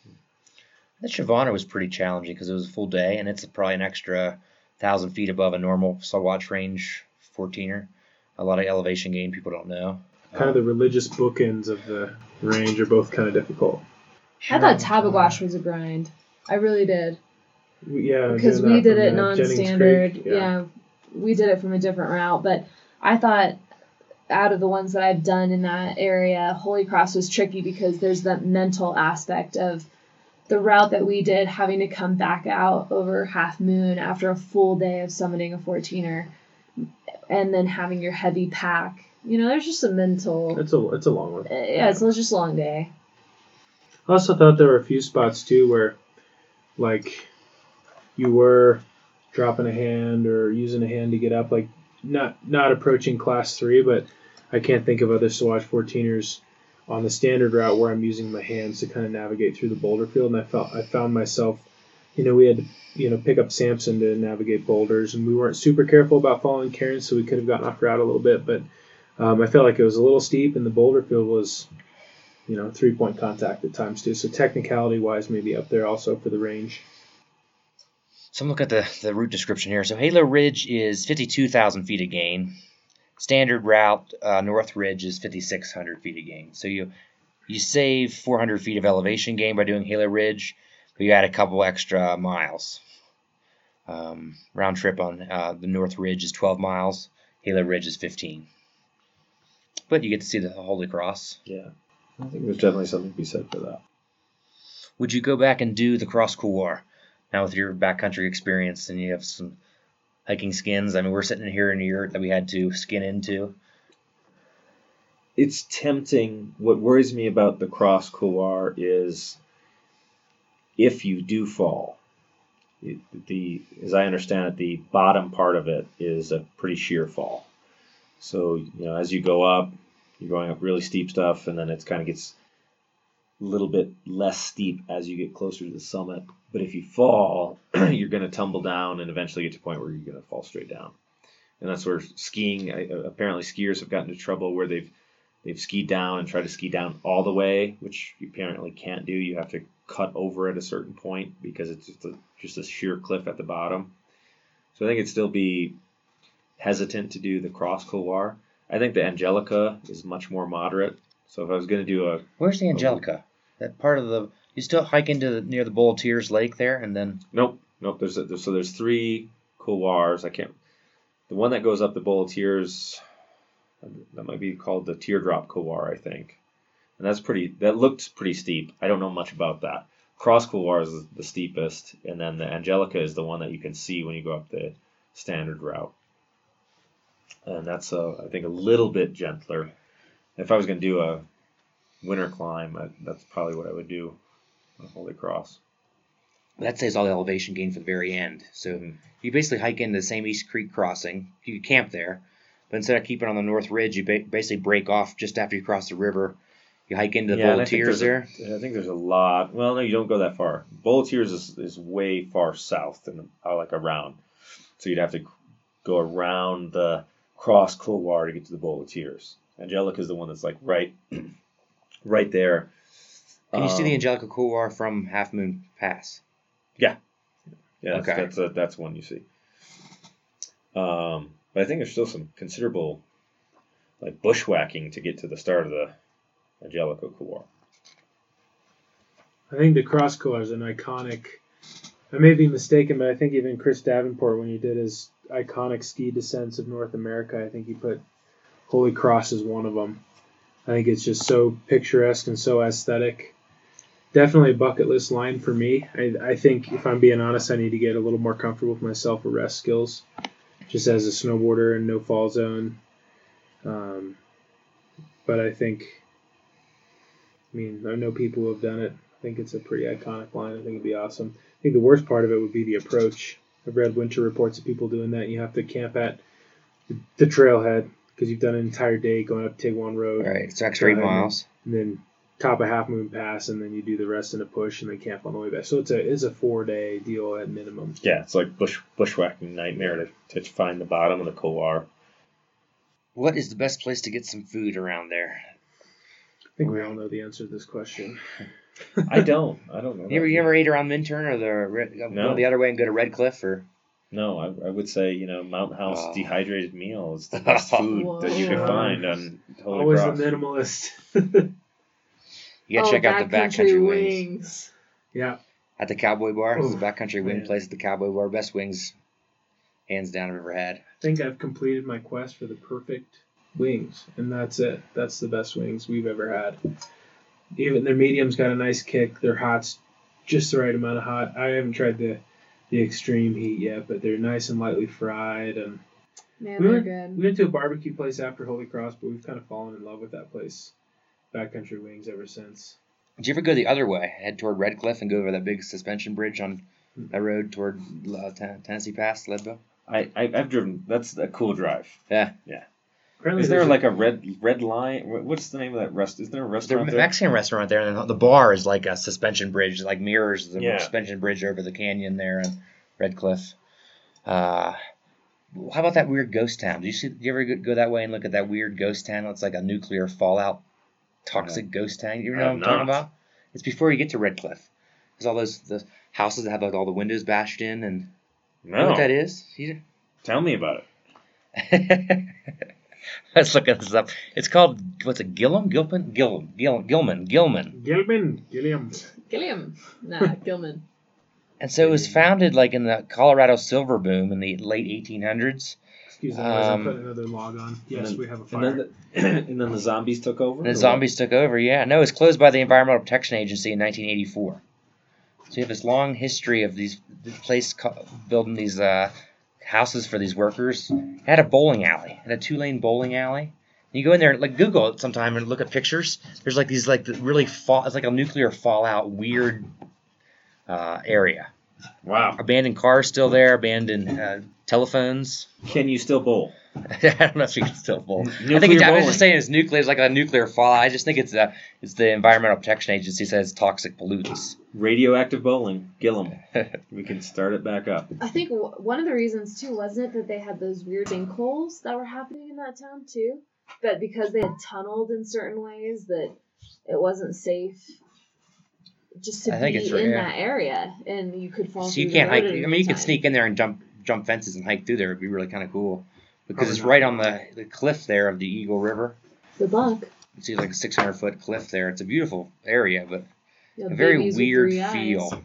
The Shivana was pretty challenging because it was a full day, and it's probably an extra 1,000 feet above a normal Sawatch Range 14er. A lot of elevation gain people don't know. Kind of the religious bookends of the range are both kind of difficult. I thought Tabaguash was a grind. I really did. Yeah. Because we did it non-standard. Yeah, we did it from a different route. But I thought out of the ones that I've done in that area, Holy Cross was tricky because there's that mental aspect of the route that we did, having to come back out over Half Moon after a full day of summiting a 14er, and then having your heavy pack. You know, there's just a mental... It's a long one. Yeah, it's just a long day. I also thought there were a few spots, too, where, like, you were dropping a hand or using a hand to get up, like, not approaching Class 3, but I can't think of other Sawatch 14ers on the standard route where I'm using my hands to kind of navigate through the boulder field. And I found myself, we had pick up Samson to navigate boulders, and we weren't super careful about following cairns, so we could have gotten off route a little bit. But I felt like it was a little steep, and the boulder field was, 3-point contact at times too. So technicality wise, maybe up there also for the range. So I'm looking at the route description here. So Halo Ridge is 52,000 feet of gain. Standard route, North Ridge, is 5,600 feet of gain. So you save 400 feet of elevation gain by doing Halo Ridge, but you add a couple extra miles. Round trip on the North Ridge is 12 miles. Halo Ridge is 15. But you get to see the Holy Cross. Yeah, I think there's definitely something to be said for that. Would you go back and do the Cross Couloir? Now with your backcountry experience and you have some hiking skins, we're sitting here in a yurt that we had to skin into. It's tempting. What worries me about the Cross Couloir is if you do fall, as I understand it, the bottom part of it is a pretty sheer fall. So, as you go up, you're going up really steep stuff, and then it kind of gets a little bit less steep as you get closer to the summit. But if you fall, you're going to tumble down and eventually get to a point where you're going to fall straight down. And that's where skiing, apparently skiers have gotten into trouble where they've skied down and tried to ski down all the way, which you apparently can't do. You have to cut over at a certain point because it's just a sheer cliff at the bottom. So I think it'd still be hesitant to do the Cross Couloir. I think the Angelica is much more moderate. So if I was going to do a... Where's the Angelica? That part of the... You still hike near the Bowl of Tears Lake there, and then... Nope. There's 3 couloirs. The one that goes up the Bowl of Tears, that might be called the Teardrop Couloir, I think. And that looked pretty steep. I don't know much about that. Cross Couloir is the steepest, and then the Angelica is the one that you can see when you go up the standard route. And that's, I think, a little bit gentler. If I was going to do a winter climb, that's probably what I would do. Holy Cross. That saves all the elevation gain for the very end. So you basically hike into the same East Creek Crossing. You could camp there, but instead of keeping on the North Ridge, you basically break off just after you cross the river. You hike into the Bowl of Tears there. I think there's a lot. Well, no, you don't go that far. Bowl of Tears is way far south and around. So you'd have to go around the Cross Couloir to get to the Bowl of Tears. Angelica is the one that's right there. Can you see the Angelica Couloir from Half Moon Pass? Yeah. Okay. That's one you see. But I think there's still some considerable, bushwhacking to get to the start of the Angelica Couloir. I think the Cross Couloir is an iconic. I may be mistaken, but I think even Chris Davenport, when he did his iconic ski descents of North America, I think he put Holy Cross as one of them. I think it's just so picturesque and so aesthetic. Definitely a bucket list line for me. I think, if I'm being honest, I need to get a little more comfortable with my self-arrest skills, just as a snowboarder and no-fall zone. But I think, I know people who have done it. I think it's a pretty iconic line. I think it'd be awesome. I think the worst part of it would be the approach. I've read winter reports of people doing that. You have to camp at the trailhead because you've done an entire day going up Tiguan Road. All right, it's extra 8 miles. And then top of Half Moon Pass, and then you do the rest in a push, and then camp on the way back. So it's a 4-day deal at minimum. Yeah, it's like bushwhacking nightmare to find the bottom of the couloir. What is the best place to get some food around there? I think we all know the answer to this question. I don't know. You ever ate around Minturn or go the other way and go to Red Cliff or? No, I would say, Mountain House dehydrated meal is the best food that you can find on Holy Cross. Always a minimalist. You got to check out the Backcountry Wings. Yeah. At the Cowboy Bar. It's the Backcountry Wing place at the Cowboy Bar. Best wings, hands down, I've ever had. I think I've completed my quest for the perfect wings, and that's it. That's the best wings we've ever had. Even their medium's got a nice kick. Their hot's just the right amount of hot. I haven't tried the extreme heat yet, but they're nice and lightly fried. And they're good. We went to a barbecue place after Holy Cross, but we've kind of fallen in love with that place, Backcountry Wings, ever since. Did you ever go the other way, head toward Red Cliff and go over that big suspension bridge on that road toward Tennessee Pass, Leadville? I've driven. That's a cool drive. Yeah. Apparently, is there like a red line? What's the name of that restaurant? Is there a restaurant there? There's a Mexican restaurant there, and the bar is like a suspension bridge, like mirrors the suspension bridge over the canyon there in Red Cliff. How about that weird ghost town? Do you ever go that way and look at that weird ghost town? It's like a nuclear fallout, toxic ghost town. You know what I'm talking about? It's before you get to Red Cliff. There's all those houses that have like all the windows bashed in, and you know what that is? Tell me about it. Let's look at this up. It's called, what's it, Gilman. And so it was founded like in the Colorado silver boom in the late 1800s. Excuse me, I put another log on. Yes, we have a fire. And then the zombies took over? And the zombies took over, yeah. No, it was closed by the Environmental Protection Agency in 1984. So you have this long history of building these houses for these workers. It had a bowling alley, and a two-lane bowling alley. And you go in there and like Google it sometime and look at pictures. There's like these like really it's like a nuclear fallout weird area. Wow. Abandoned cars still there, abandoned telephones. Can you still bowl? I don't know if you can still bowl. I was just saying it's nuclear. It's like a nuclear fallout. I just think it's the Environmental Protection Agency says toxic pollutants. Radioactive bowling, Gillum. We can start it back up. I think one of the reasons too wasn't it that they had those weird sinkholes that were happening in that town too, but because they had tunneled in certain ways that it wasn't safe. Just to that area, and you could fall. So you can't hike. I mean, you could sneak in there and jump fences and hike through there. It'd be really kind of cool because it's right on the cliff there of the Eagle River. The Buck. It's like a 600-foot cliff there. It's a beautiful area, but a very weird feel.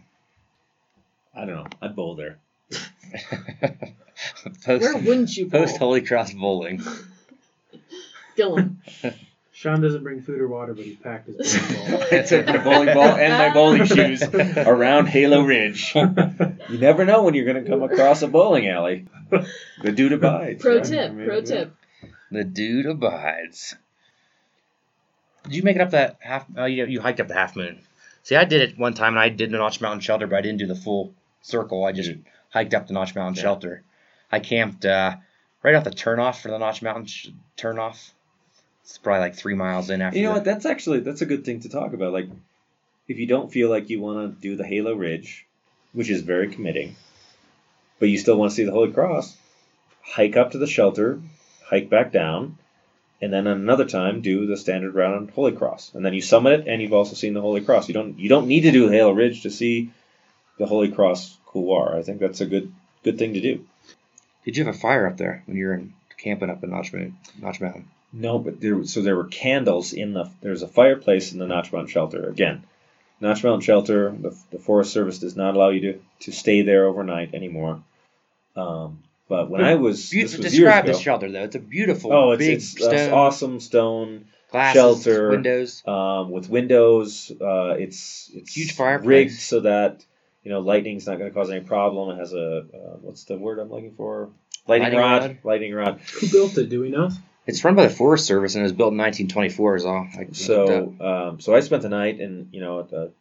I don't know. I'd bowl there. Where wouldn't you bowl? Post Holy Cross bowling. Dylan. Sean doesn't bring food or water, but he packed his bowling ball. I took my bowling ball and my bowling shoes around Halo Ridge. You never know when you're going to come across a bowling alley. The dude abides. Pro tip. The dude abides. Did you make it up that half? Oh, you hiked up the Half Moon. See, I did it one time, and I did the Notch Mountain Shelter, but I didn't do the full circle. I just hiked up the Notch Mountain Shelter. I camped right off the turnoff for the Notch Mountain turnoff. It's probably like 3 miles in after. You know what? That's a good thing to talk about. Like, if you don't feel like you want to do the Halo Ridge, which is very committing, but you still want to see the Holy Cross, hike up to the shelter, hike back down, and then another time do the standard round on Holy Cross, and then you summit it, and you've also seen the Holy Cross. You don't need to do the Halo Ridge to see the Holy Cross Couloir. I think that's a good thing to do. Did you have a fire up there when you were camping up in Notch Mountain? No, but there were candles in there's a fireplace in the Notch Mountain Shelter. Again, Notch Mountain Shelter, the Forest Service does not allow you to stay there overnight anymore. But when describe the shelter though. It's a beautiful, big, awesome stone glasses, shelter, windows. With windows, it's huge fireplace rigged so that lightning's not going to cause any problem. It has a what's the word I'm looking for? Lighting rod. Lightning rod. Who built it? Do we know? It's run by the Forest Service, and it was built in 1924 is all. So I spent the night, and, the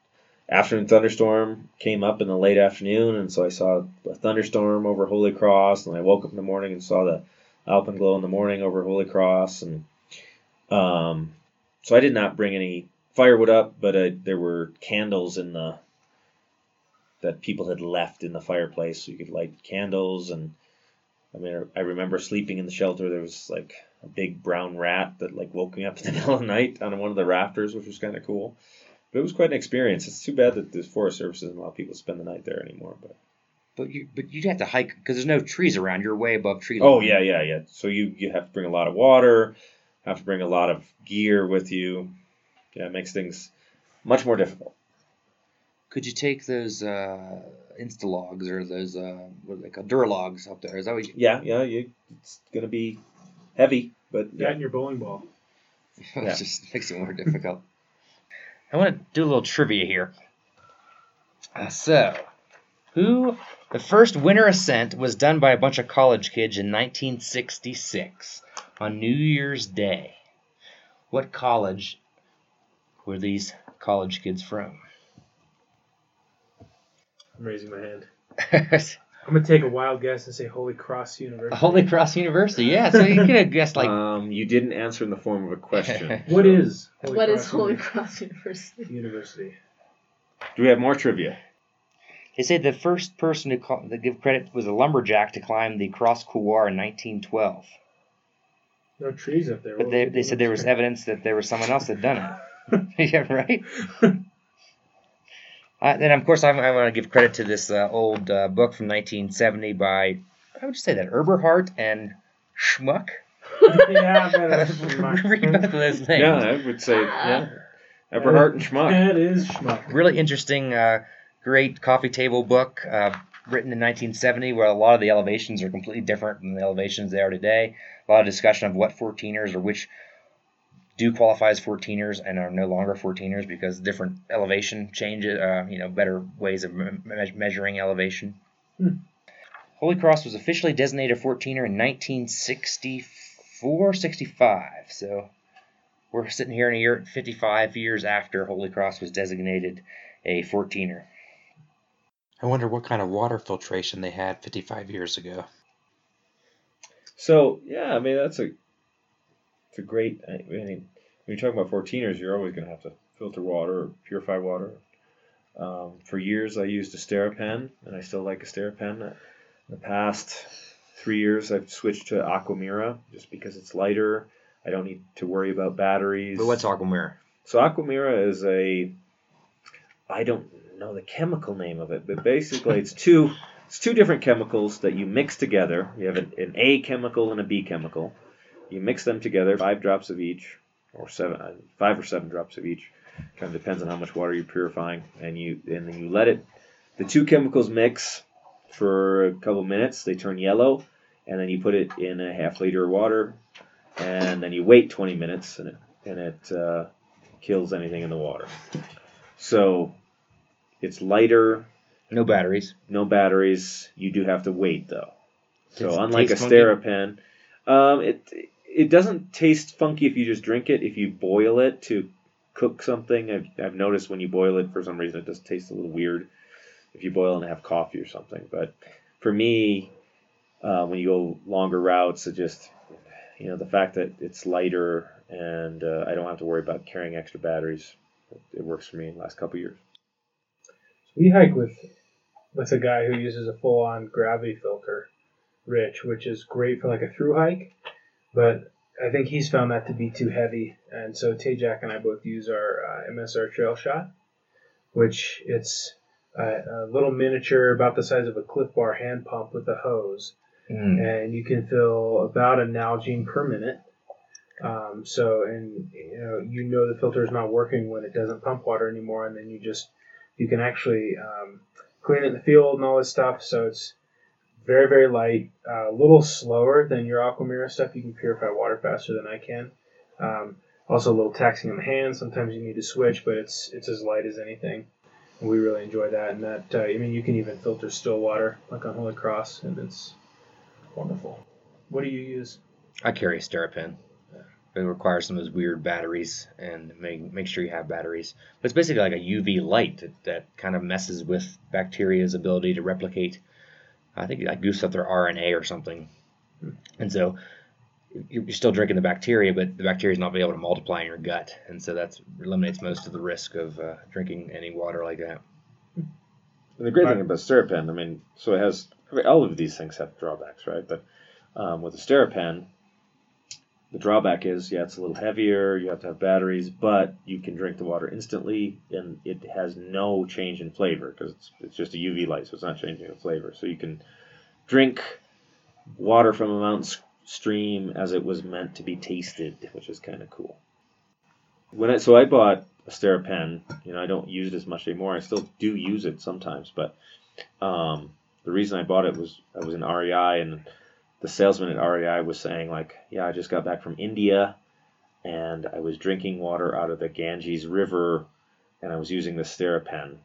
afternoon thunderstorm came up in the late afternoon, and so I saw a thunderstorm over Holy Cross, and I woke up in the morning and saw the Alpenglow in the morning over Holy Cross. And so I did not bring any firewood up, but there were candles that people had left in the fireplace, so you could light candles, and I remember sleeping in the shelter. There was like a big brown rat that like woke me up in the middle of the night on one of the rafters, which was kind of cool. But it was quite an experience. It's too bad that the Forest Service doesn't allow people to spend the night there anymore. But you'd have to hike because there's no trees around. You're way above tree line. Oh yeah. So you have to bring a lot of water, have to bring a lot of gear with you. Yeah, it makes things much more difficult. Could you take those Instalogs or those what are they called? Duralogs up there? Is that what you? Yeah. It's gonna be heavy, but yeah. That and your bowling ball. It just makes it more difficult. I want to do a little trivia here. The first winter ascent was done by a bunch of college kids in 1966 on New Year's Day. What college were these college kids from? I'm raising my hand. I'm going to take a wild guess and say Holy Cross University. Holy Cross University, yeah. So you could have guessed like... you didn't answer in the form of a question. What is Holy Cross University? Do we have more trivia? They say the first person to give credit was a lumberjack to climb the Cross Couloir in 1912. No trees up there. But they said there was evidence that there was someone else that had done it. Yeah, right? Then, of course, I want to give credit to this old book from 1970 by, I would say that, Eberhardt and Schmuck. Yeah, that's Schmuck. Yeah, I would say, yeah. Eberhardt and Schmuck. That is Schmuck. Really interesting, great coffee table book written in 1970 where a lot of the elevations are completely different than the elevations they are today. A lot of discussion of what 14ers or which do qualify as 14ers and are no longer 14ers because different elevation changes, better ways of measuring elevation. Hmm. Holy Cross was officially designated a 14er in 1964-65, so we're sitting here in a year 55 years after Holy Cross was designated a 14er. I wonder what kind of water filtration they had 55 years ago. So, yeah, I mean, that's a... It's a great, I mean, when you're talking about 14ers, you're always going to have to filter water or purify water. For years, I used a SteriPen, and I still like a SteriPen. In the past 3 years, I've switched to Aquamira just because it's lighter. I don't need to worry about batteries. But what's Aquamira? So Aquamira is I don't know the chemical name of it, but basically it's two different chemicals that you mix together. You have an A chemical and a B chemical. You mix them together, 5 drops of each, or 5 or 7 drops of each. Kind of depends on how much water you're purifying, and then you let it. The two chemicals mix for a couple minutes. They turn yellow, and then you put it in a half liter of water, and then you wait 20 minutes, and it kills anything in the water. So it's lighter. No batteries. You do have to wait though. So unlike a SteriPen, it doesn't taste funky if you just drink it. If you boil it to cook something, I've noticed when you boil it, for some reason, it does taste a little weird if you boil and have coffee or something. But for me, when you go longer routes, it just, the fact that it's lighter and I don't have to worry about carrying extra batteries, it works for me in the last couple of years. So we hike with a guy who uses a full-on gravity filter, Rich, which is great for like a through hike, but I think he's found that to be too heavy, and so Tay Jack and I both use our MSR Trail Shot, which it's a little miniature about the size of a Cliff Bar hand pump with a hose, and you can fill about a Nalgene per minute. So the filter is not working when it doesn't pump water anymore, and then you can actually clean it in the field and all this stuff. So it's very, very light, a little slower than your Aquamira stuff. You can purify water faster than I can. Also a little taxing on the hand. Sometimes you need to switch, but it's as light as anything. And we really enjoy that. And that, you can even filter still water, like on Holy Cross, and it's wonderful. What do you use? I carry a SteriPen. It requires some of those weird batteries, and make sure you have batteries. But it's basically like a UV light that kind of messes with bacteria's ability to replicate. I think I goofed up their RNA or something. And so you're still drinking the bacteria, but the bacteria is not be able to multiply in your gut. And so that eliminates most of the risk of drinking any water like that. And the great thing about SteriPen, it has, all of these things have drawbacks, right? But with the SteriPen, the drawback is, it's a little heavier, you have to have batteries, but you can drink the water instantly, and it has no change in flavor, because it's just a UV light, so it's not changing the flavor. So you can drink water from a mountain stream as it was meant to be tasted, which is kind of cool. So I bought a SteriPen. I don't use it as much anymore. I still do use it sometimes, but the reason I bought it was I was in REI, and the salesman at REI was saying, I just got back from India, and I was drinking water out of the Ganges River, and I was using the SteriPen,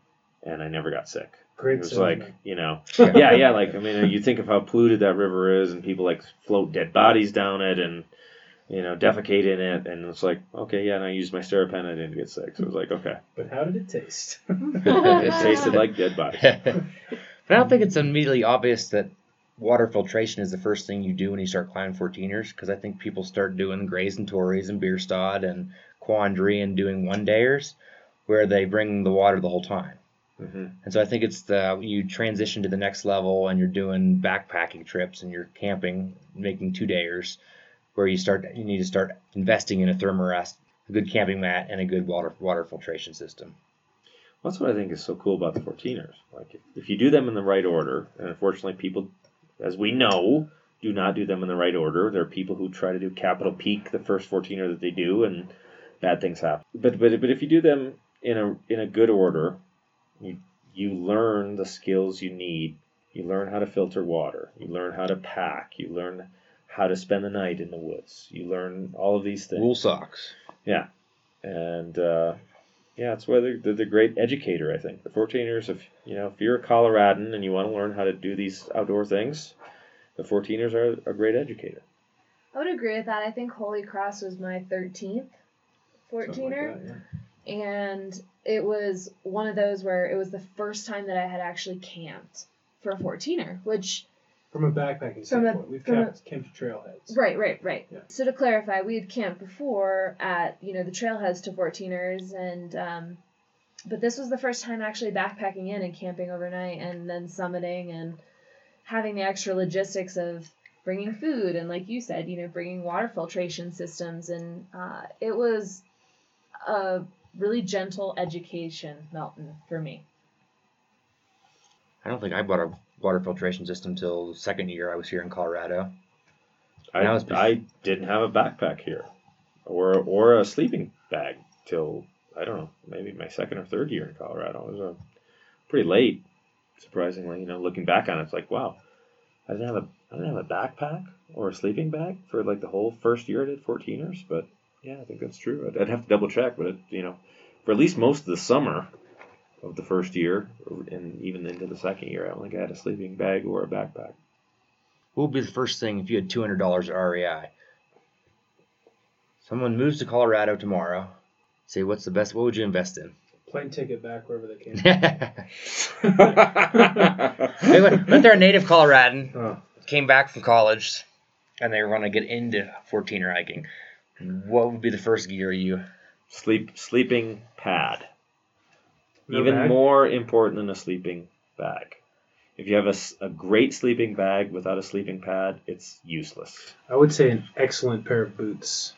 and I never got sick. Great. It was salesman. You think of how polluted that river is, and people, float dead bodies down it, and, defecate in it, and it's and I used my SteriPen, and I didn't get sick, so it was okay. But how did it taste? It tasted like dead bodies. But I don't think it's immediately obvious that water filtration is the first thing you do when you start climbing 14ers, because I think people start doing Grays and Torreys and Bierstadt and Quandary and doing one-dayers where they bring the water the whole time. Mm-hmm. And so I think it's you transition to the next level and you're doing backpacking trips and you're camping, making two-dayers, where you need to start investing in a thermarest, a good camping mat, and a good water filtration system. That's what I think is so cool about the 14ers. Like if you do them in the right order, and unfortunately people, as we know, do not do them in the right order. There are people who try to do Capitol Peak, the first 14er that they do, and bad things happen. But if you do them in a good order, you learn the skills you need. You learn how to filter water. You learn how to pack. You learn how to spend the night in the woods. You learn all of these things. Wool socks. Yeah. And it's why they're great educator, I think. The 14ers, if you're a Coloradan and you want to learn how to do these outdoor things, the 14ers are a great educator. I would agree with that. I think Holy Cross was my 13th 14er. Yeah. And it was one of those where it was the first time that I had actually camped for a 14er, which... From a backpacking standpoint, we've camped to trailheads. Right. Yeah. So to clarify, we had camped before at, the trailheads to 14ers, and but this was the first time actually backpacking in and camping overnight and then summiting and having the extra logistics of bringing food and, like you said, bringing water filtration systems. And it was a really gentle education, Melton, for me. I don't think I bought a water filtration system till the second year I was here in Colorado. I didn't have a backpack here or a sleeping bag till, I don't know, maybe my second or third year in Colorado. It was pretty late, surprisingly. Looking back on it, it's like, wow, I didn't have a backpack or a sleeping bag for like the whole first year I did 14ers. But yeah, I think that's true. I'd have to double check, but for at least most of the summer of the first year, and even into the second year, I don't think I had a sleeping bag or a backpack. What would be the first thing if you had $200 at REI? Someone moves to Colorado tomorrow. Say, what's the best? What would you invest in? Plane ticket back wherever they came from. But they're a native Coloradan, came back from college, and they want to get into 14er hiking. What would be the first gear you? Sleeping pad. Even more important than a sleeping bag. If you have a great sleeping bag without a sleeping pad, it's useless. I would say an excellent pair of boots.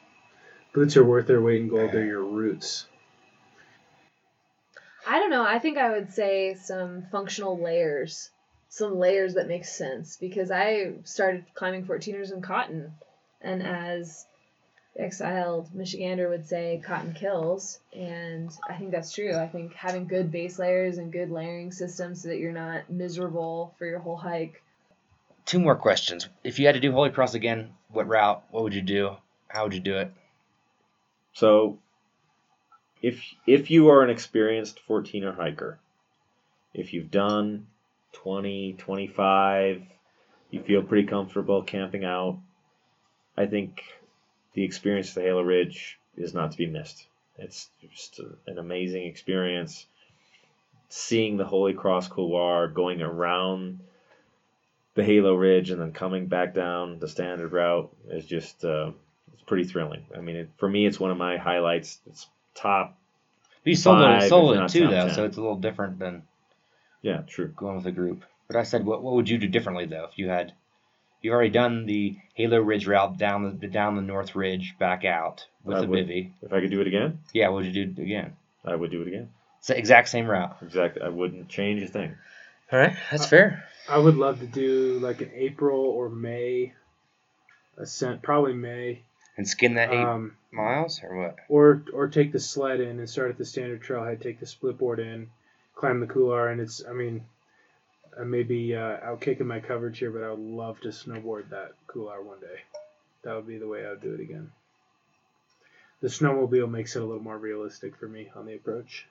Boots are worth their weight in gold. They're your roots. I don't know. I think I would say some functional layers. Some layers that make sense. Because I started climbing 14ers in cotton. And as exiled Michigander would say, cotton kills, and I think that's true. I think having good base layers and good layering systems so that you're not miserable for your whole hike. Two more questions. If you had to do Holy Cross again, what route, what would you do, how would you do it? So if you are an experienced 14er hiker, if you've done 20, 25, you feel pretty comfortable camping out, I think the experience at the Halo Ridge is not to be missed. It's just an amazing experience. Seeing the Holy Cross Couloir, going around the Halo Ridge and then coming back down the standard route is just it's pretty thrilling. I mean, for me, it's one of my highlights. It's top. You sold it too, though, 10. So it's a little different than true going with a group. But I said, what would you do differently though if you had? You've already done the Halo Ridge route down the North Ridge back out with a bivvy. If I could do it again? Yeah, what would you do again? I would do it again. It's the exact same route. Exactly. I wouldn't change a thing. All right, that's fair. I would love to do like an April or May ascent, probably May. And skin that 8 miles or what? Or take the sled in and start at the standard trailhead, take the splitboard in, climb the couloir, and it's, I mean... I may be out kicking my coverage here, but I would love to snowboard that couloir one day. That would be the way I would do it again. The snowmobile makes it a little more realistic for me on the approach.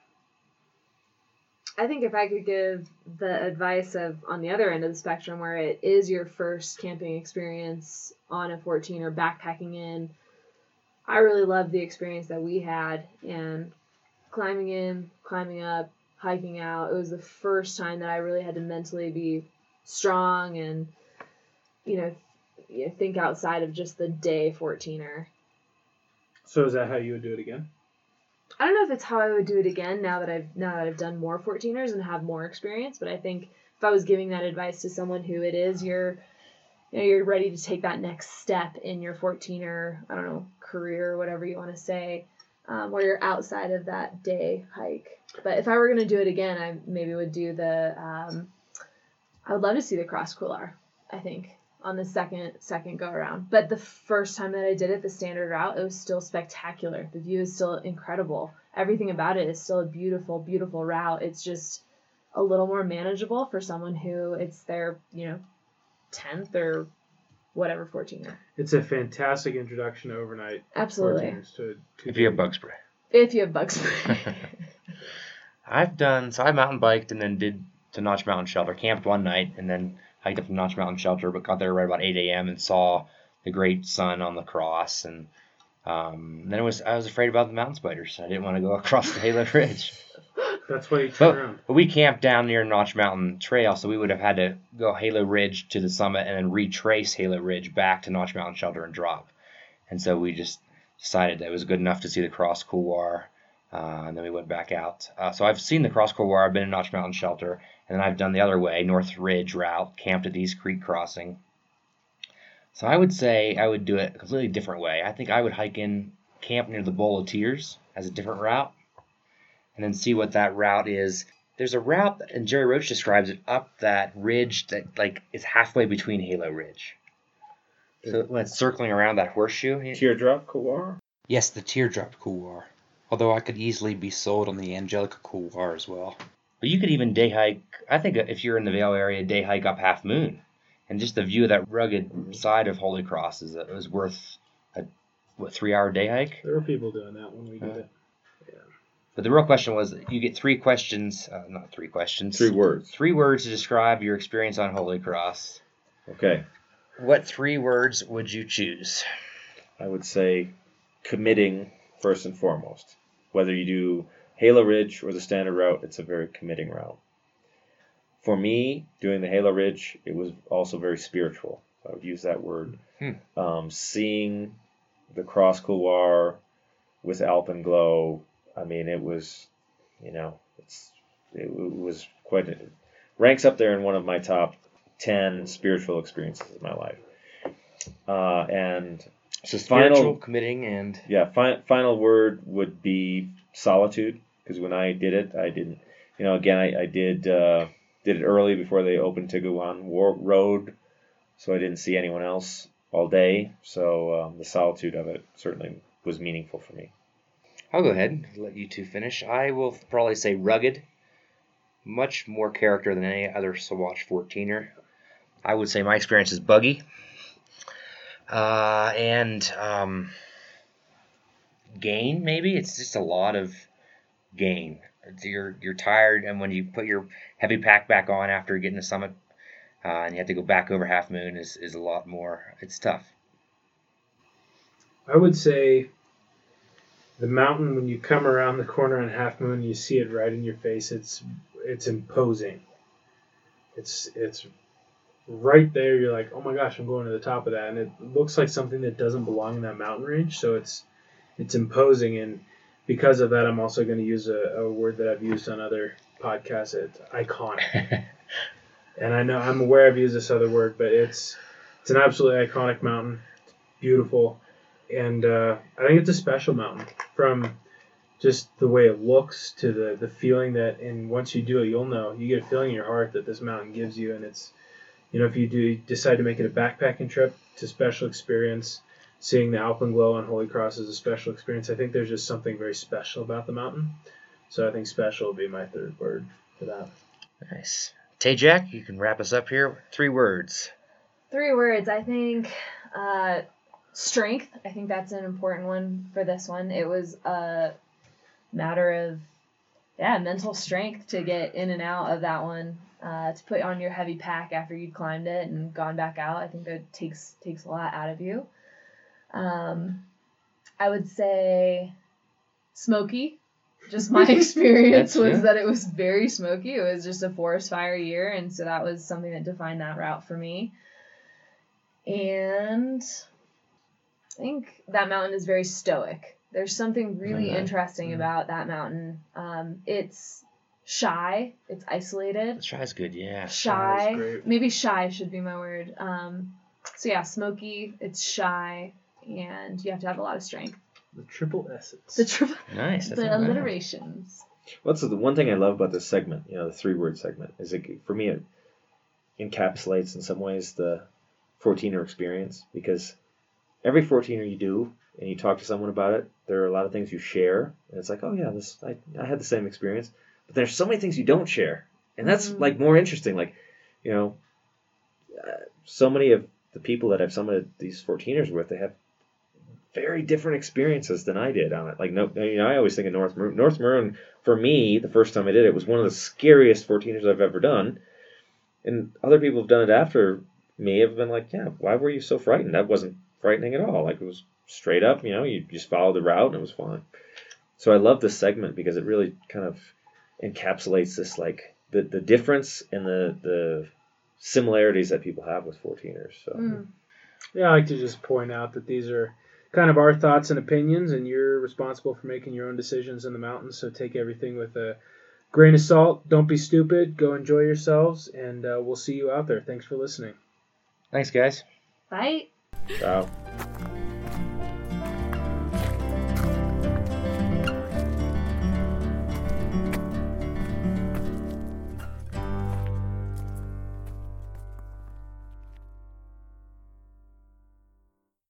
I think if I could give the advice of on the other end of the spectrum where it is your first camping experience on a 14 or backpacking in, I really loved the experience that we had and climbing in, climbing up, hiking out. It was the first time that I really had to mentally be strong and, think outside of just the day 14er. So is that how you would do it again? I don't know if it's how I would do it again now that I've done more 14ers and have more experience, but I think if I was giving that advice to someone who it is, you're ready to take that next step in your 14er, career, whatever you want to say, where you're outside of that day hike. But if I were going to do it again, I maybe would do the, I would love to see the Cross Couloir, I think, on the second go around. But the first time that I did it, the standard route, it was still spectacular. The view is still incredible. Everything about it is still a beautiful, beautiful route. It's just a little more manageable for someone who it's their, 10th or whatever 14er. It's a fantastic introduction to overnight. Absolutely. If you have bug spray. I mountain biked and then did to Notch Mountain Shelter, camped one night and then hiked up to Notch Mountain Shelter, but got there right about 8 a.m. and saw the great sun on the cross. And then I was afraid about the mountain spiders. I didn't want to go across the Halo Ridge. That's why you turned around. But we camped down near Notch Mountain Trail, so we would have had to go Halo Ridge to the summit and then retrace Halo Ridge back to Notch Mountain Shelter and drop. And so we just decided that it was good enough to see the Cross Couloir, and then we went back out. So I've seen the Cross Couloir. I've been in Notch Mountain Shelter, and then I've done the other way, North Ridge route, camped at East Creek Crossing. So I would say I would do it a completely different way. I think I would hike in, camp near the Bowl of Tears as a different route, and then see what that route is. There's a route, and Jerry Roach describes it, up that ridge that is halfway between Halo Ridge. So when it's circling around that horseshoe. Teardrop Couloir? Yes, the Teardrop Couloir. Although I could easily be sold on the Angelica Couloir as well. But you could even day hike, I think if you're in the Vail area, day hike up Half Moon. And just the view of that rugged side of Holy Cross is worth a 3-hour day hike? There were people doing that when we did it. But the real question was, you get three words to describe your experience on Holy Cross. Okay. What three words would you choose? I would say committing, first and foremost. Whether you do Halo Ridge or the standard route, it's a very committing route. For me, doing the Halo Ridge, it was also very spiritual. So I would use that word. Seeing the Cross Couloir with Alpenglow, it was, it was quite a, ranks up there in one of my top 10 spiritual experiences of my life. And so spiritual, final, committing, and final word would be solitude. Because when I did it, I didn't, I did it early before they opened Tiguan Road, so I didn't see anyone else all day. So the solitude of it certainly was meaningful for me. I'll go ahead and let you two finish. I will probably say rugged, much more character than any other Sawatch 14er. I would say my experience is buggy, and gain maybe. It's just a lot of gain. You're tired, and when you put your heavy pack back on after getting to summit, and you have to go back over Half Moon is a lot more. It's tough. I would say the mountain, when you come around the corner on Half Moon, you see it right in your face. It's imposing. It's right there. You're like, oh my gosh, I'm going to the top of that, and it looks like something that doesn't belong in that mountain range. So it's imposing, and because of that, I'm also going to use a word that I've used on other podcasts. It's iconic, and I know I'm aware I've used this other word, but it's an absolutely iconic mountain. It's beautiful. And I think it's a special mountain, from just the way it looks to the feeling that, and once you do it, you'll know. You get a feeling in your heart that this mountain gives you, and it's, if you do decide to make it a backpacking trip, it's a special experience. Seeing the Alpenglow on Holy Cross is a special experience. I think there's just something very special about the mountain. So I think special would be my third word for that. Nice. Tay Jack, you can wrap us up here. Three words. I think... strength, I think that's an important one for this one. It was a matter of, mental strength to get in and out of that one, to put on your heavy pack after you'd climbed it and gone back out. I think that takes a lot out of you. I would say smoky just my experience was that it was very smoky. It was just a forest fire year, and so that was something that defined that route for me. And I think that mountain is very stoic. There's something really interesting about that mountain. It's shy. It's isolated. Shy's good, yeah. Shy. Maybe shy should be my word. So yeah, smoky. It's shy, and you have to have a lot of strength. The triple S's. The triple. Nice. The alliterations. Well, that's the one thing I love about this segment. You know, the three-word segment is it, for me, it encapsulates in some ways the 14er experience, because every 14er you do and you talk to someone about it, there are a lot of things you share, and it's like, oh yeah, this I had the same experience. But there's so many things you don't share, and that's like more interesting. Like, you know, so many of the people that I've summited these 14ers with, they have very different experiences than I did on it. Like, no, you know, I always think of North Maroon. North Maroon, for me, the first time I did it, was one of the scariest 14ers I've ever done. And other people who've done it after me have been like, yeah, why were you so frightened? That wasn't frightening at all. Like, it was straight up, you know, you just followed the route and it was fine. So I love this segment because it really kind of encapsulates this, like, the difference and the similarities that people have with 14ers. So yeah, I like to just point out that these are kind of our thoughts and opinions, and you're responsible for making your own decisions in the mountains, so take everything with a grain of salt. Don't be stupid. Go enjoy yourselves, and we'll see you out there. Thanks for listening. Thanks, guys. Bye. Ciao.